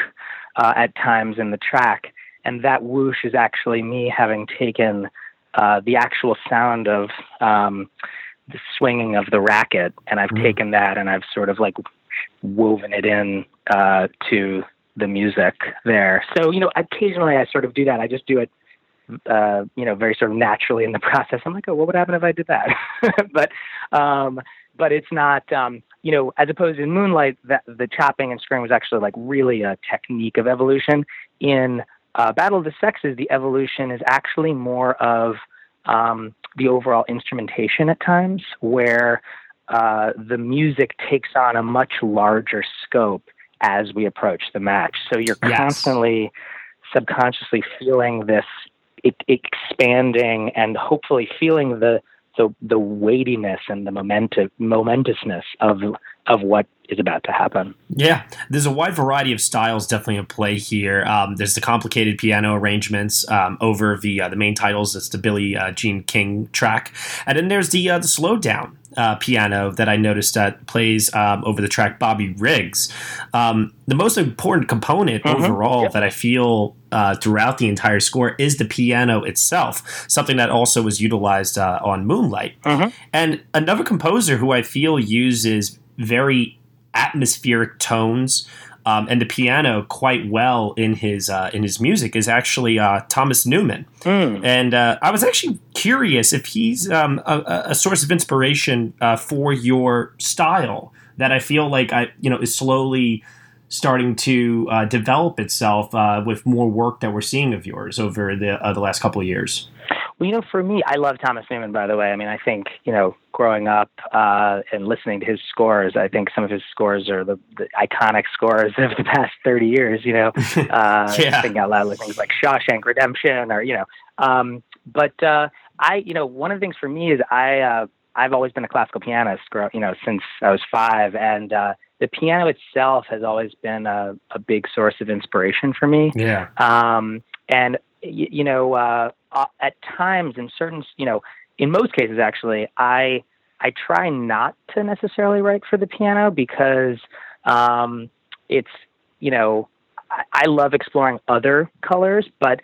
at times in the track, and that whoosh is actually me having taken the actual sound of the swinging of the racket, and I've taken that and I've sort of like woven it in to the music there. So, you know, occasionally I sort of do that. I just do it, you know, very sort of naturally in the process. I'm like, oh, what would happen if I did that? But it's not, you know, as opposed to Moonlight, that the chopping and screwing was actually like really a technique of evolution. In Battle of the Sexes, the evolution is actually more of the overall instrumentation at times, where the music takes on a much larger scope as we approach the match. So you're constantly subconsciously feeling this expanding and hopefully feeling the weightiness and the momentousness of what is about to happen. Yeah, there's a wide variety of styles definitely in play here. There's the complicated piano arrangements over the main titles. That's the Billie Jean King track, and then there's the slow down piano that I noticed that plays over the track Bobby Riggs. The most important component overall that I feel throughout the entire score is the piano itself, something that also was utilized on Moonlight. And another composer who I feel uses very atmospheric tones and the piano quite well in his music is actually Thomas Newman. And I was actually curious if he's a source of inspiration for your style that I feel like is slowly starting to develop itself with more work that we're seeing of yours over the last couple of years. Well, you know, for me, I love Thomas Newman, by the way. I mean, I think, you know, growing up and listening to his scores, I think some of his scores are the iconic scores of the past 30 years, you know, thinking out loud, things like Shawshank Redemption or, you know. But I, you know, one of the things for me is I've always been a classical pianist, you know, since I was 5. And the piano itself has always been a big source of inspiration for me. And, you know, at times in certain, you know, in most cases, actually, I try not to necessarily write for the piano because it's, you know, I love exploring other colors. But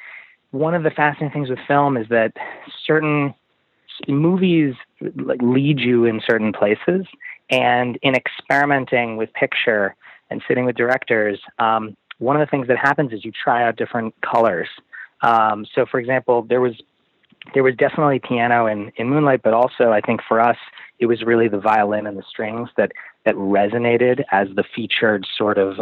one of the fascinating things with film is that certain movies like lead you in certain places, and in experimenting with picture and sitting with directors, one of the things that happens is you try out different colors. So, for example, there was definitely piano in Moonlight, but also I think for us, it was really the violin and the strings that resonated as the featured sort of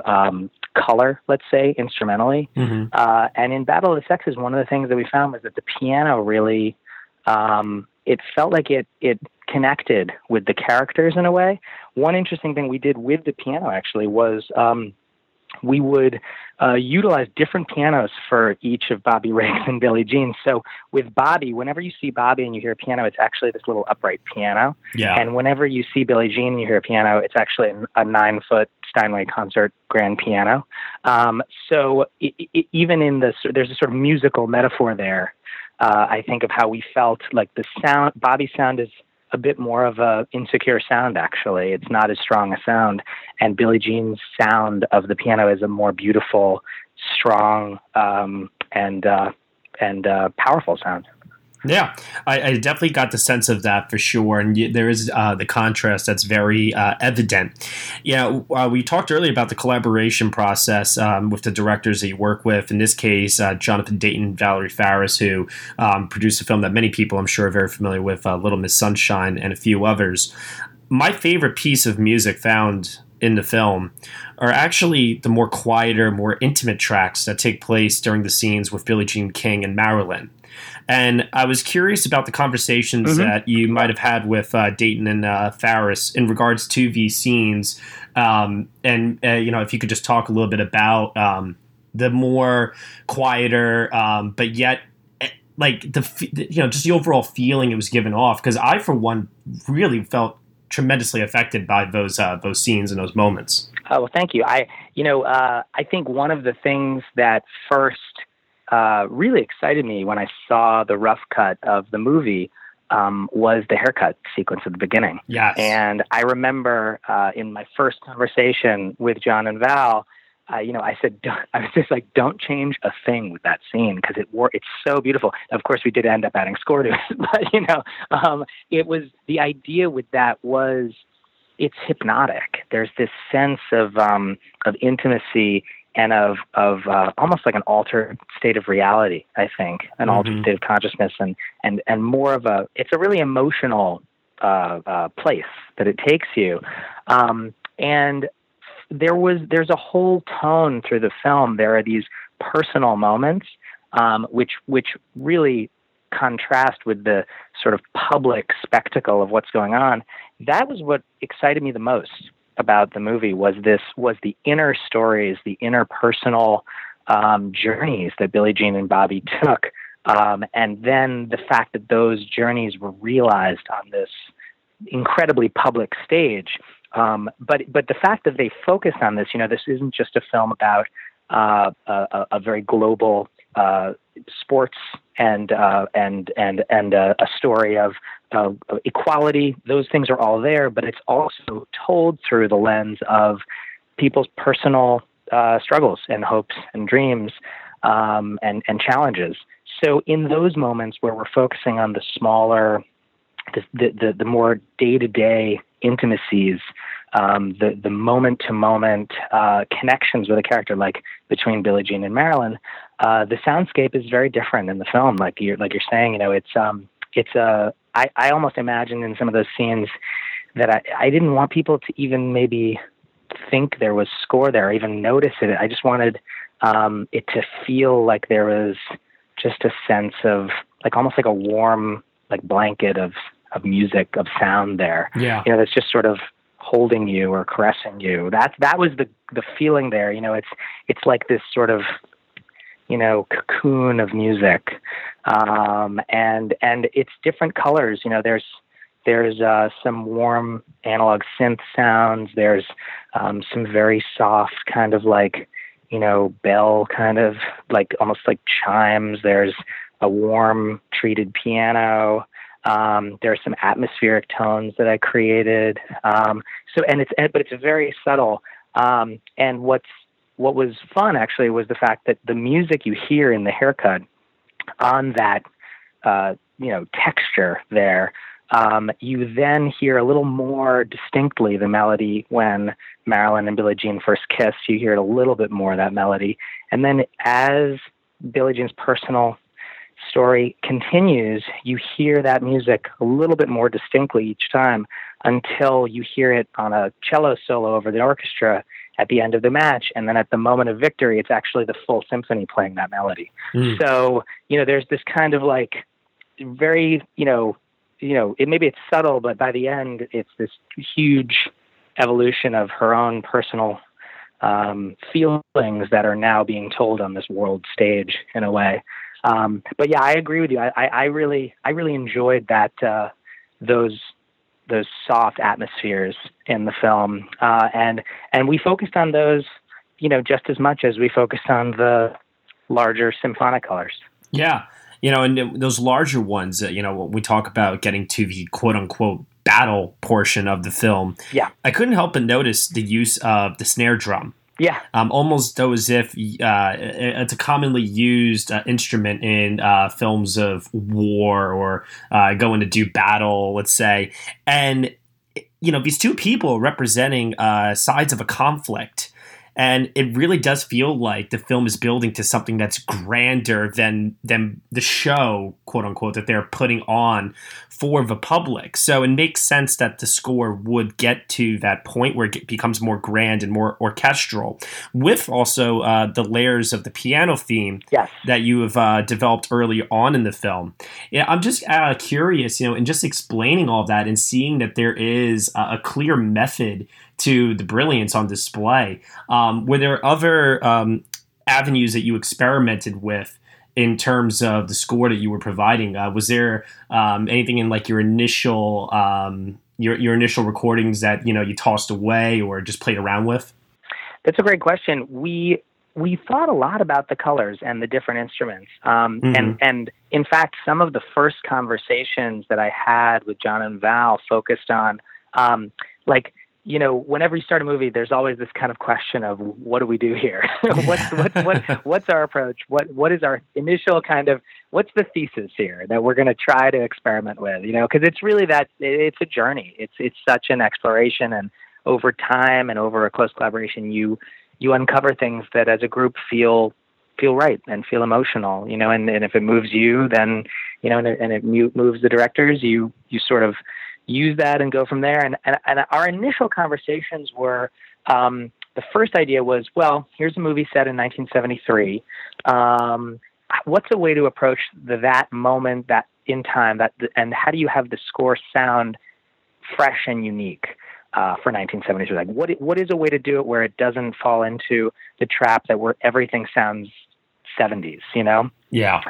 color, let's say, instrumentally. And in Battle of the Sexes, one of the things that we found was that the piano really, it felt like it connected with the characters in a way. One interesting thing we did with the piano actually was we would utilize different pianos for each of Bobby Riggs and Billie Jean. So with Bobby, whenever you see Bobby and you hear a piano, it's actually this little upright piano. And whenever you see Billie Jean and you hear a piano, it's actually a 9-foot Steinway concert grand piano. So even in this, there's a sort of musical metaphor there, I think, of how we felt like the sound. Bobby's sound is a bit more of a insecure sound, actually. It's not as strong a sound. And Billie Jean's sound of the piano is a more beautiful, strong, and powerful sound. Yeah, I definitely got the sense of that for sure. And there is the contrast that's very evident. Yeah, we talked earlier about the collaboration process with the directors that you work with. In this case, Jonathan Dayton, Valerie Faris, who produced a film that many people, I'm sure, are very familiar with, Little Miss Sunshine and a few others. My favorite piece of music found in the film are actually the more quieter, more intimate tracks that take place during the scenes with Billie Jean King and Marilyn. And I was curious about the conversations that you might have had with Dayton and Faris in regards to these scenes. If you could just talk a little bit about the more quieter, but yet like just the overall feeling it was given off. Because I, for one, really felt tremendously affected by those scenes and those moments. Oh, well, thank you. I think one of the things that first really excited me when I saw the rough cut of the movie was the haircut sequence at the beginning. Yes. And I remember in my first conversation with John and Val, I said, don't change a thing with that scene because it's so beautiful. Of course, we did end up adding score to it, but it was the idea with that was it's hypnotic. There's this sense of intimacy and of almost like an altered state of reality, I think, an altered state of consciousness, and more of it's a really emotional place that it takes you, and. There's a whole tone through the film. There are these personal moments, which really contrast with the sort of public spectacle of what's going on. That was what excited me the most about the movie was the inner stories, the interpersonal journeys that Billie Jean and Bobby took, and then the fact that those journeys were realized on this incredibly public stage. But the fact that they focused on this, this isn't just a film about a very global sports and a story of equality. Those things are all there, but it's also told through the lens of people's personal struggles and hopes and dreams and challenges. So in those moments where we're focusing on the smaller, the more day-to-day intimacies, the moment-to-moment connections with a character, like between Billie Jean and Marilyn, the soundscape is very different in the film. Like you're saying, I almost imagined in some of those scenes that I didn't want people to even maybe think there was score there, or even notice it. I just wanted it to feel like there was just a sense of like almost like a warm like blanket of music, of sound there. Yeah. That's just sort of holding you or caressing you. That was the feeling there. It's like this sort of, cocoon of music. And it's different colors. There's some warm analog synth sounds. There's some very soft kind of like, bell kind of like almost like chimes. There's a warm treated piano. There are some atmospheric tones that I created. But it's very subtle. And what was fun actually was the fact that the music you hear in the haircut on that, texture there, you then hear a little more distinctly the melody when Marilyn and Billie Jean first kiss. You hear it a little bit more, that melody. And then as Billie Jean's personal story continues, you hear that music a little bit more distinctly each time until you hear it on a cello solo over the orchestra at the end of the match. And then at the moment of victory, it's actually the full symphony playing that melody. Mm. So, there's this kind of like very, maybe it's subtle, but by the end, it's this huge evolution of her own personal feelings that are now being told on this world stage in a way. But yeah, I agree with you. I really enjoyed that, those soft atmospheres in the film. And we focused on those, just as much as we focused on the larger symphonic colors. Yeah. you know, and those larger ones, you know, we talk about getting to the quote unquote battle portion of the film. Yeah. I couldn't help but notice the use of the snare drum. Yeah. Almost though as if it's a commonly used instrument in films of war or going to do battle, let's say. And, you know, these two people representing sides of a conflict. And it really does feel like the film is building to something that's grander than the show, quote unquote, that they're putting on for the public. So it makes sense that the score would get to that point where it becomes more grand and more orchestral, with also the layers of the piano theme that you have developed early on in the film. Yeah, I'm just curious, you know, and just explaining all that and seeing that there is a clear method to the brilliance on display. Were there other avenues that you experimented with in terms of the score that you were providing? Was there anything in like your initial recordings that, you know, you tossed away or just played around with? That's a great question. We thought a lot about the colors and the different instruments. And in fact, some of the first conversations that I had with John and Val focused on you know, whenever you start a movie, there's always this kind of question of what do we do here? What's our approach? What is our initial kind of, what's the thesis here that we're going to try to experiment with? You know, because it's really that it's a journey. It's such an exploration, and over time and over a close collaboration, you uncover things that as a group feel right and feel emotional. You know, and if it moves you, then you know, and it moves the directors. You sort of use that and go from there. And our initial conversations were, the first idea was, well, here's a movie set in 1973. What's a way to approach that moment, that in time, and how do you have the score sound fresh and unique for 1973? Like, what is a way to do it where it doesn't fall into the trap that where everything sounds 70s, you know? Yeah.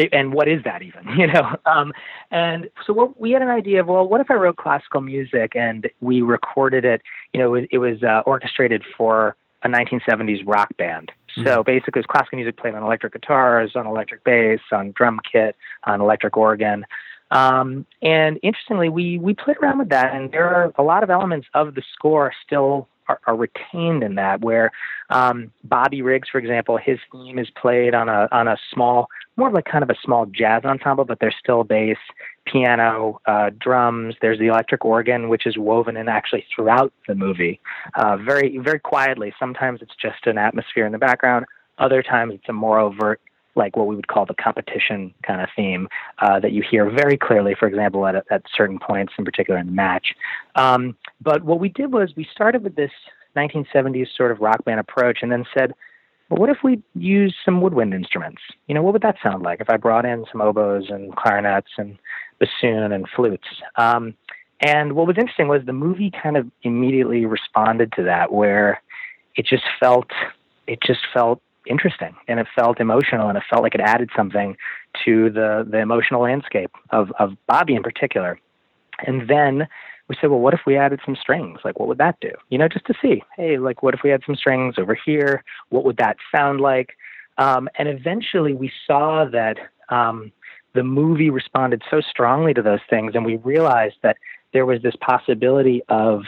And what is that even, you know? And so we had an idea of, well, what if I wrote classical music and we recorded it, you know, it was orchestrated for a 1970s rock band. Mm-hmm. So basically it was classical music played on electric guitars, on electric bass, on drum kit, on electric organ. And interestingly, we played around with that, and there are a lot of elements of the score still are retained in that, where Bobby Riggs, for example, his theme is played on a small, more like kind of a small jazz ensemble, but there's still bass, piano, drums. There's the electric organ, which is woven in actually throughout the movie, very, very quietly. Sometimes it's just an atmosphere in the background. Other times it's a more overt, like what we would call the competition kind of theme that you hear very clearly, for example, at certain points, in particular in the match. But what we did was we started with this 1970s sort of rock band approach and then said, well, what if we use some woodwind instruments? You know, what would that sound like if I brought in some oboes and clarinets and bassoon and flutes? And what was interesting was the movie kind of immediately responded to that, where it just felt interesting, and it felt emotional, and it felt like it added something to the emotional landscape of Bobby in particular. And then we said, well, what if we added some strings? Like, what would that do? You know, just to see, hey, like, what if we had some strings over here? What would that sound like? And eventually we saw that the movie responded so strongly to those things, and we realized that there was this possibility of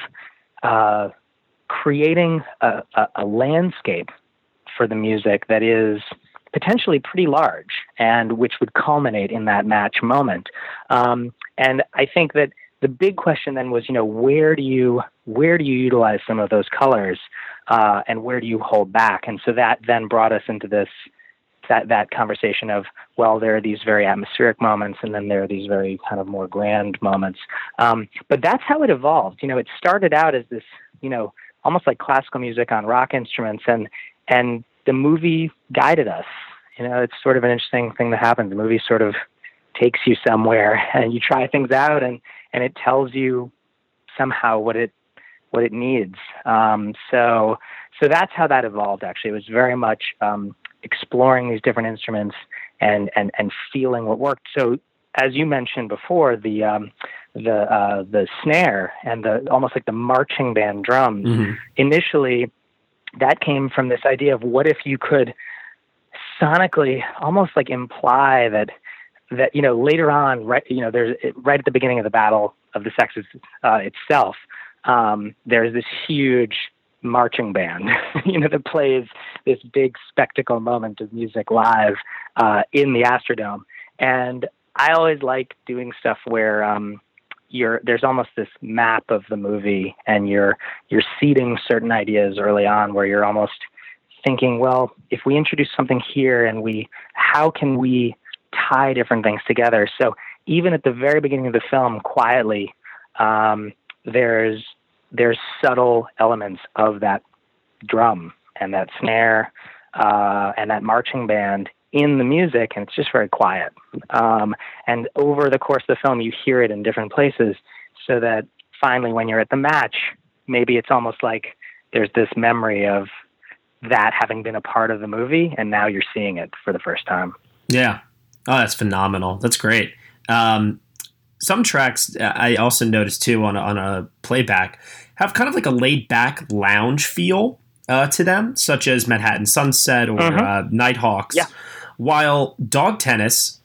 creating a landscape for the music that is potentially pretty large, and which would culminate in that match moment. And I think that the big question then was, you know, where do you utilize some of those colors, and where do you hold back? And so that then brought us into this, that conversation of, well, there are these very atmospheric moments, and then there are these very kind of more grand moments. But that's how it evolved. You know, it started out as this, you know, almost like classical music on rock instruments, and the movie guided us. You know, it's sort of an interesting thing that happens. The movie sort of takes you somewhere, and you try things out, and it tells you somehow what it needs. So that's how that evolved. Actually, it was very much exploring these different instruments and feeling what worked. So, as you mentioned before, the snare and the almost like the marching band drums initially. That came from this idea of what if you could sonically almost like imply that that, you know, later on, right, you know, there's right at the beginning of the Battle of the Sexes itself, there's this huge marching band, you know, that plays this big spectacle moment of music live in the Astrodome. And I always like doing stuff where there's almost this map of the movie, and you're seeding certain ideas early on, where you're almost thinking, well, if we introduce something here, and how can we tie different things together? So even at the very beginning of the film, quietly, there's subtle elements of that drum and that snare and that marching band in the music, and it's just very quiet. And over the course of the film, you hear it in different places, so that finally when you're at the match, maybe it's almost like there's this memory of that having been a part of the movie, and now you're seeing it for the first time. Yeah. Oh, that's phenomenal. That's great. Some tracks I also noticed too on a playback have kind of like a laid back lounge feel to them, such as Manhattan Sunset or Nighthawks. Yeah. While Dog Tennis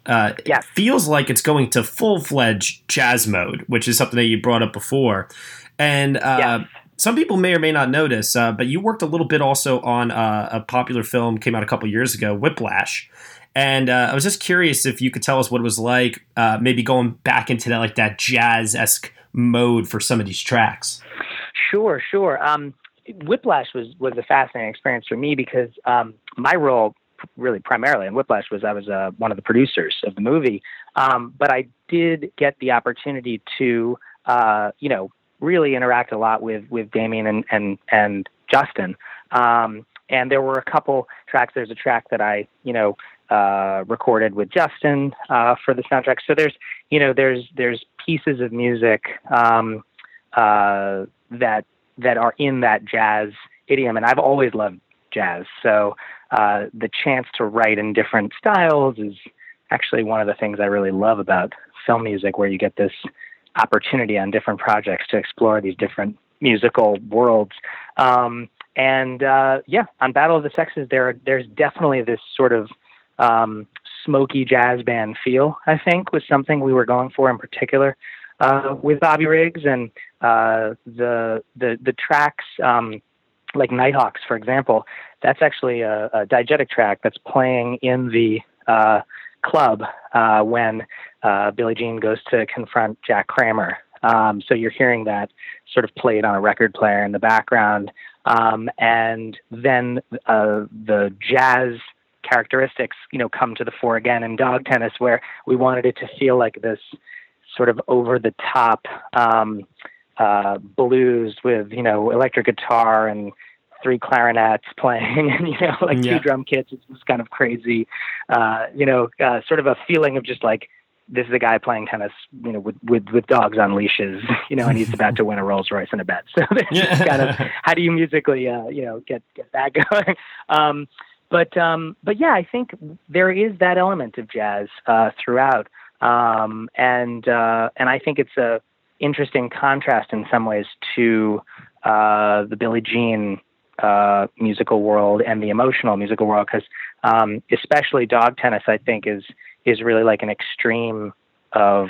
feels like it's going to full-fledged jazz mode, which is something that you brought up before. And some people may or may not notice, but you worked a little bit also on a popular film came out a couple years ago, Whiplash. And I was just curious if you could tell us what it was like, maybe going back into that, like that jazz-esque mode for some of these tracks. Sure. Whiplash was a fascinating experience for me because my role really primarily in Whiplash was I was one of the producers of the movie. But I did get the opportunity to, really interact a lot with Damien and Justin. And there were a couple tracks. There's a track that I, recorded with Justin for the soundtrack. So there's pieces of music that are in that jazz idiom, and I've always loved jazz. So the chance to write in different styles is actually one of the things I really love about film music, where you get this opportunity on different projects to explore these different musical worlds. On Battle of the Sexes, there's definitely this sort of smoky jazz band feel, I think, was something we were going for in particular with Bobby Riggs. And the tracks like Nighthawks, for example, that's actually a diegetic track that's playing in the club when Billie Jean goes to confront Jack Kramer. So you're hearing that sort of played on a record player in the background. And then the jazz characteristics, come to the fore again in Dog Tennis, where we wanted it to feel like this sort of over-the-top blues with, electric guitar and 3 clarinets playing and, 2 drum kits. It's this kind of crazy, sort of a feeling of just like, this is a guy playing tennis, with dogs on leashes, and he's about to win a Rolls Royce in a bet. So there's just kind of, how do you musically, get that going? But I think there is that element of jazz throughout. And I think it's a interesting contrast in some ways to the Billie Jean musical world and the emotional musical world, because especially Dog Tennis, I think, is really like an extreme of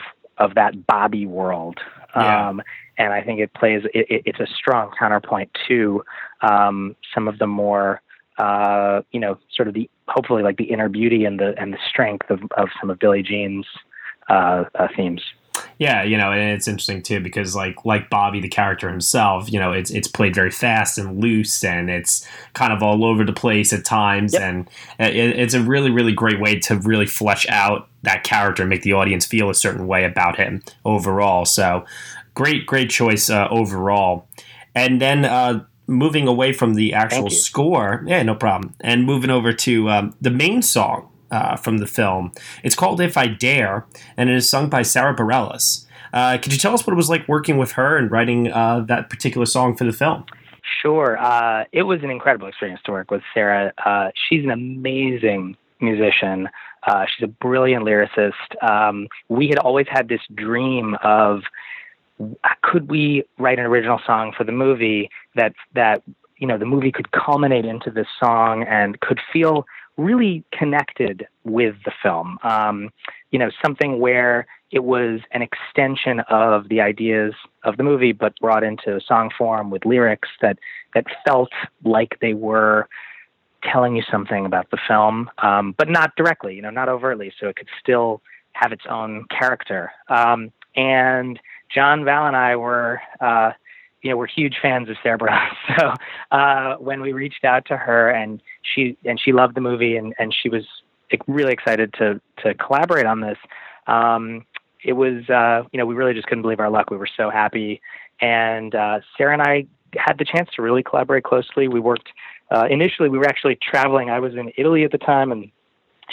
that Bobby world. And I think it plays, it's a strong counterpoint to some of the more, sort of the, hopefully like the inner beauty and the strength of some of Billie Jean's themes. Yeah. And it's interesting too, because like Bobby, the character himself, it's played very fast and loose, and it's kind of all over the place at times. Yep. And it's a really, really great way to really flesh out that character and make the audience feel a certain way about him overall. So great choice overall. And then moving away from the actual score. Yeah, no problem. And moving over to the main song. From the film. It's called If I Dare, and it is sung by Sarah Bareilles. Could you tell us what it was like working with her and writing that particular song for the film? Sure. It was an incredible experience to work with Sarah. She's an amazing musician. She's a brilliant lyricist. We had always had this dream of, could we write an original song for the movie that the movie could culminate into this song and could feel really connected with the film. you know, something where it was an extension of the ideas of the movie, but brought into song form with lyrics that felt like they were telling you something about the film, but not directly, you know, not overtly. So it could still have its own character. And John Val and I were huge fans of Sarah Bareilles. So when we reached out to her, and she loved the movie, and she was really excited to collaborate on this. It was, we really just couldn't believe our luck. We were so happy. And Sarah and I had the chance to really collaborate closely. We worked, initially we were actually traveling. I was in Italy at the time, and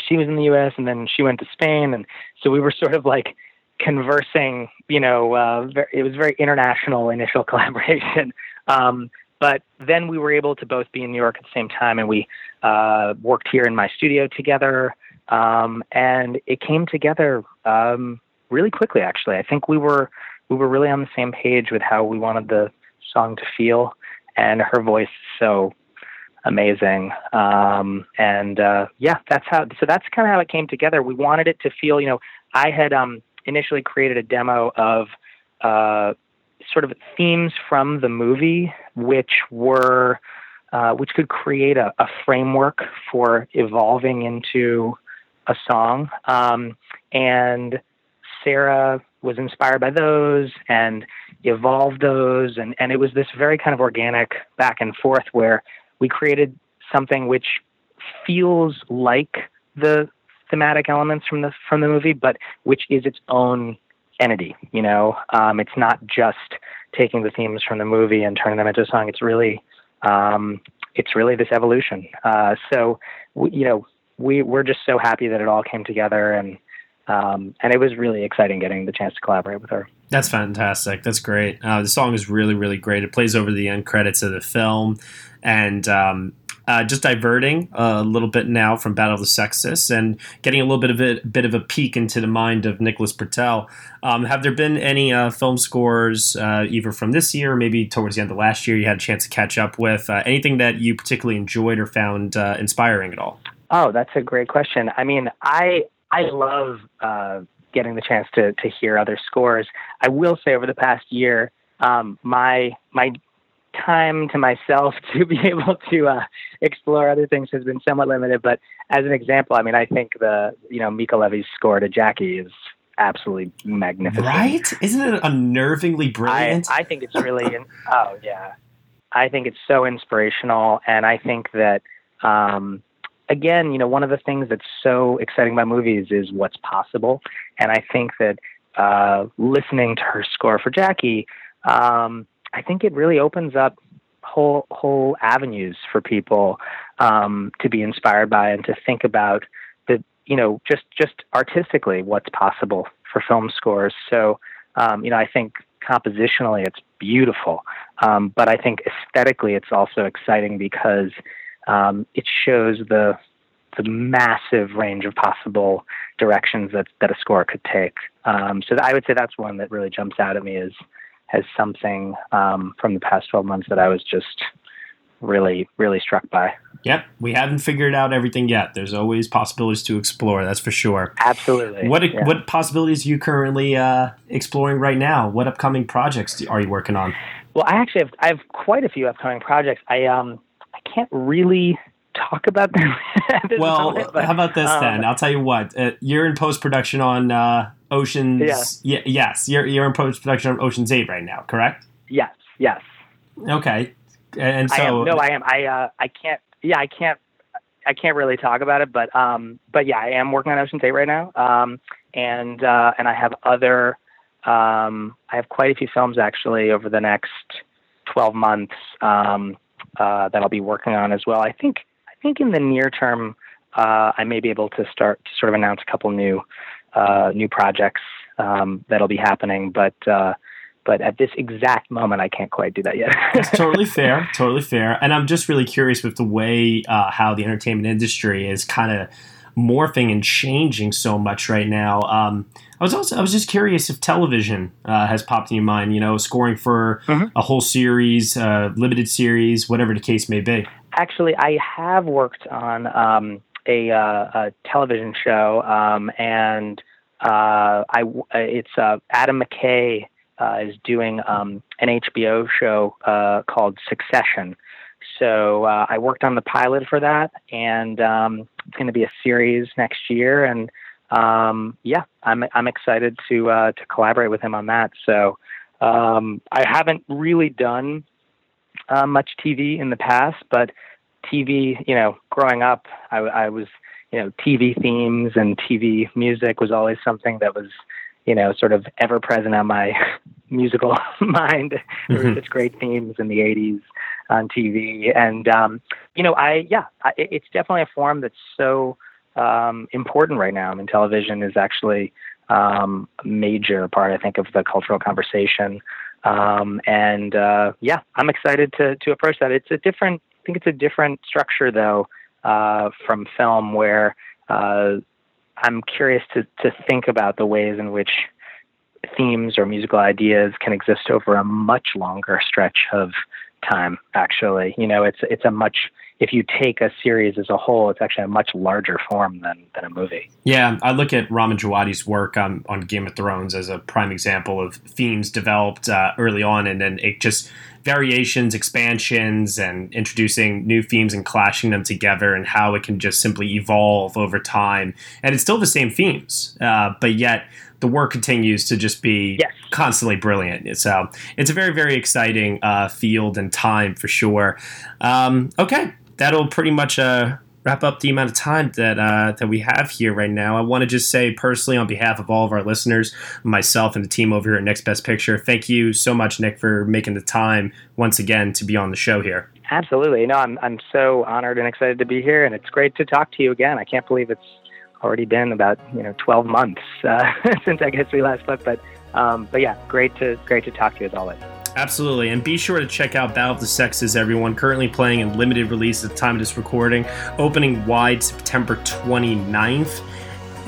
she was in the US, and then she went to Spain. And so we were sort of like conversing, you know, it was very international initial collaboration. But then we were able to both be in New York at the same time, and we worked here in my studio together. And it came together really quickly, actually. I think we were really on the same page with how we wanted the song to feel, and her voice is so amazing. That's kind of how it came together. We wanted it to feel, you know, I had initially created a demo of sort of themes from the movie, which could create a framework for evolving into a song. And Sarah was inspired by those and evolved those. And it was this very kind of organic back and forth where we created something which feels like the thematic elements from the movie, but which is its own entity. You know, it's not just taking the themes from the movie and turning them into a song. It's really this evolution. We're just so happy that it all came together, and it was really exciting getting the chance to collaborate with her. That's fantastic. That's great. The song is really, really great. It plays over the end credits of the film, and just diverting a little bit now from Battle of the Sexes and getting a little bit of a peek into the mind of Nicholas Britell. Have there been any film scores either from this year or maybe towards the end of last year you had a chance to catch up with? Anything that you particularly enjoyed or found inspiring at all? Oh, that's a great question. I mean, I love getting the chance to hear other scores. I will say over the past year, my time to myself to be able to explore other things has been somewhat limited. But as an example, I mean, I think Mika Levy's score to Jackie is absolutely magnificent. Right? Isn't it unnervingly brilliant? I think it's really, oh yeah. I think it's so inspirational. And I think that, again, you know, one of the things that's so exciting about movies is what's possible. And I think that listening to her score for Jackie, I think it really opens up whole avenues for people to be inspired by and to think about the, you know, just artistically what's possible for film scores. So, I think compositionally it's beautiful, but I think aesthetically it's also exciting because it shows the massive range of possible directions that a score could take. So I would say that's one that really jumps out at me as something from the past 12 months that I was just really, really struck by. Yep. We haven't figured out everything yet. There's always possibilities to explore. That's for sure. Absolutely. What possibilities are you currently exploring right now? What upcoming projects are you working on? Well, I actually have quite a few upcoming projects. I can't really talk about them. How about this then? I'll tell you what. You're in post-production on Ocean's... Yeah. Yes, you're in post-production on Ocean's 8 right now, correct? Yes. Okay. And so... I am. I can't really talk about it, but yeah, I am working on Ocean's 8 right now. And I have other... I have quite a few films, actually, over the next 12 months, that I'll be working on as well. I think in the near term, I may be able to start to sort of announce a couple new projects that'll be happening, but at this exact moment, I can't quite do that yet. That's totally fair. And I'm just really curious with the way how the entertainment industry is kind of morphing and changing so much right now. I was just curious if television has popped in your mind, you know, scoring for a whole series, limited series, whatever the case may be. Actually, I have worked on a television show, and It's Adam McKay is doing an HBO show called Succession. So I worked on the pilot for that, and it's going to be a series next year. And I'm excited to collaborate with him on that. So I haven't really done much TV in the past, but TV, growing up, I was, TV themes and TV music was always something that was, sort of ever present on my musical mind. Mm-hmm. There were such great themes in the 80s on TV. And, it's definitely a form that's so important right now. I mean, television is actually a major part, I think, of the cultural conversation. I'm excited to approach that. I think it's a different structure, though, from film, where I'm curious to think about the ways in which themes or musical ideas can exist over a much longer stretch of time. Actually, if you take a series as a whole, it's actually a much larger form than a movie. Yeah, I look at Ramin Djawadi's work on Game of Thrones as a prime example of themes developed early on, and then it just variations, expansions, and introducing new themes and clashing them together, and how it can just simply evolve over time. And it's still the same themes, but yet the work continues to just be constantly brilliant. So it's a very, very exciting field and time for sure. Okay, that'll pretty much wrap up the amount of time that we have here right now. I want to just say personally, on behalf of all of our listeners, myself and the team over here at Next Best Picture, thank you so much, Nick, for making the time once again to be on the show here. Absolutely. No, I'm so honored and excited to be here, and it's great to talk to you again. I can't believe it's already been about 12 months since I guess we last spoke, but yeah, great to talk to you as always. Absolutely, and be sure to check out Battle of the Sexes, everyone. Currently playing in limited release at the time of this recording, opening wide September 29th.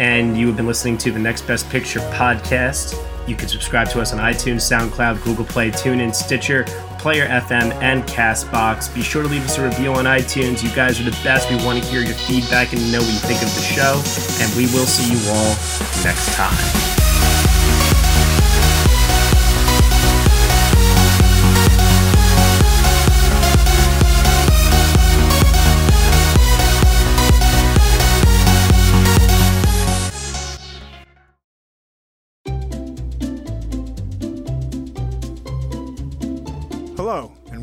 And you have been listening to the Next Best Picture podcast. You can subscribe to us on iTunes, SoundCloud, Google Play, TuneIn, Stitcher, Player FM, and CastBox. Be sure to leave us a review on iTunes. You guys are the best. We want to hear your feedback and know what you think of the show. And we will see you all next time.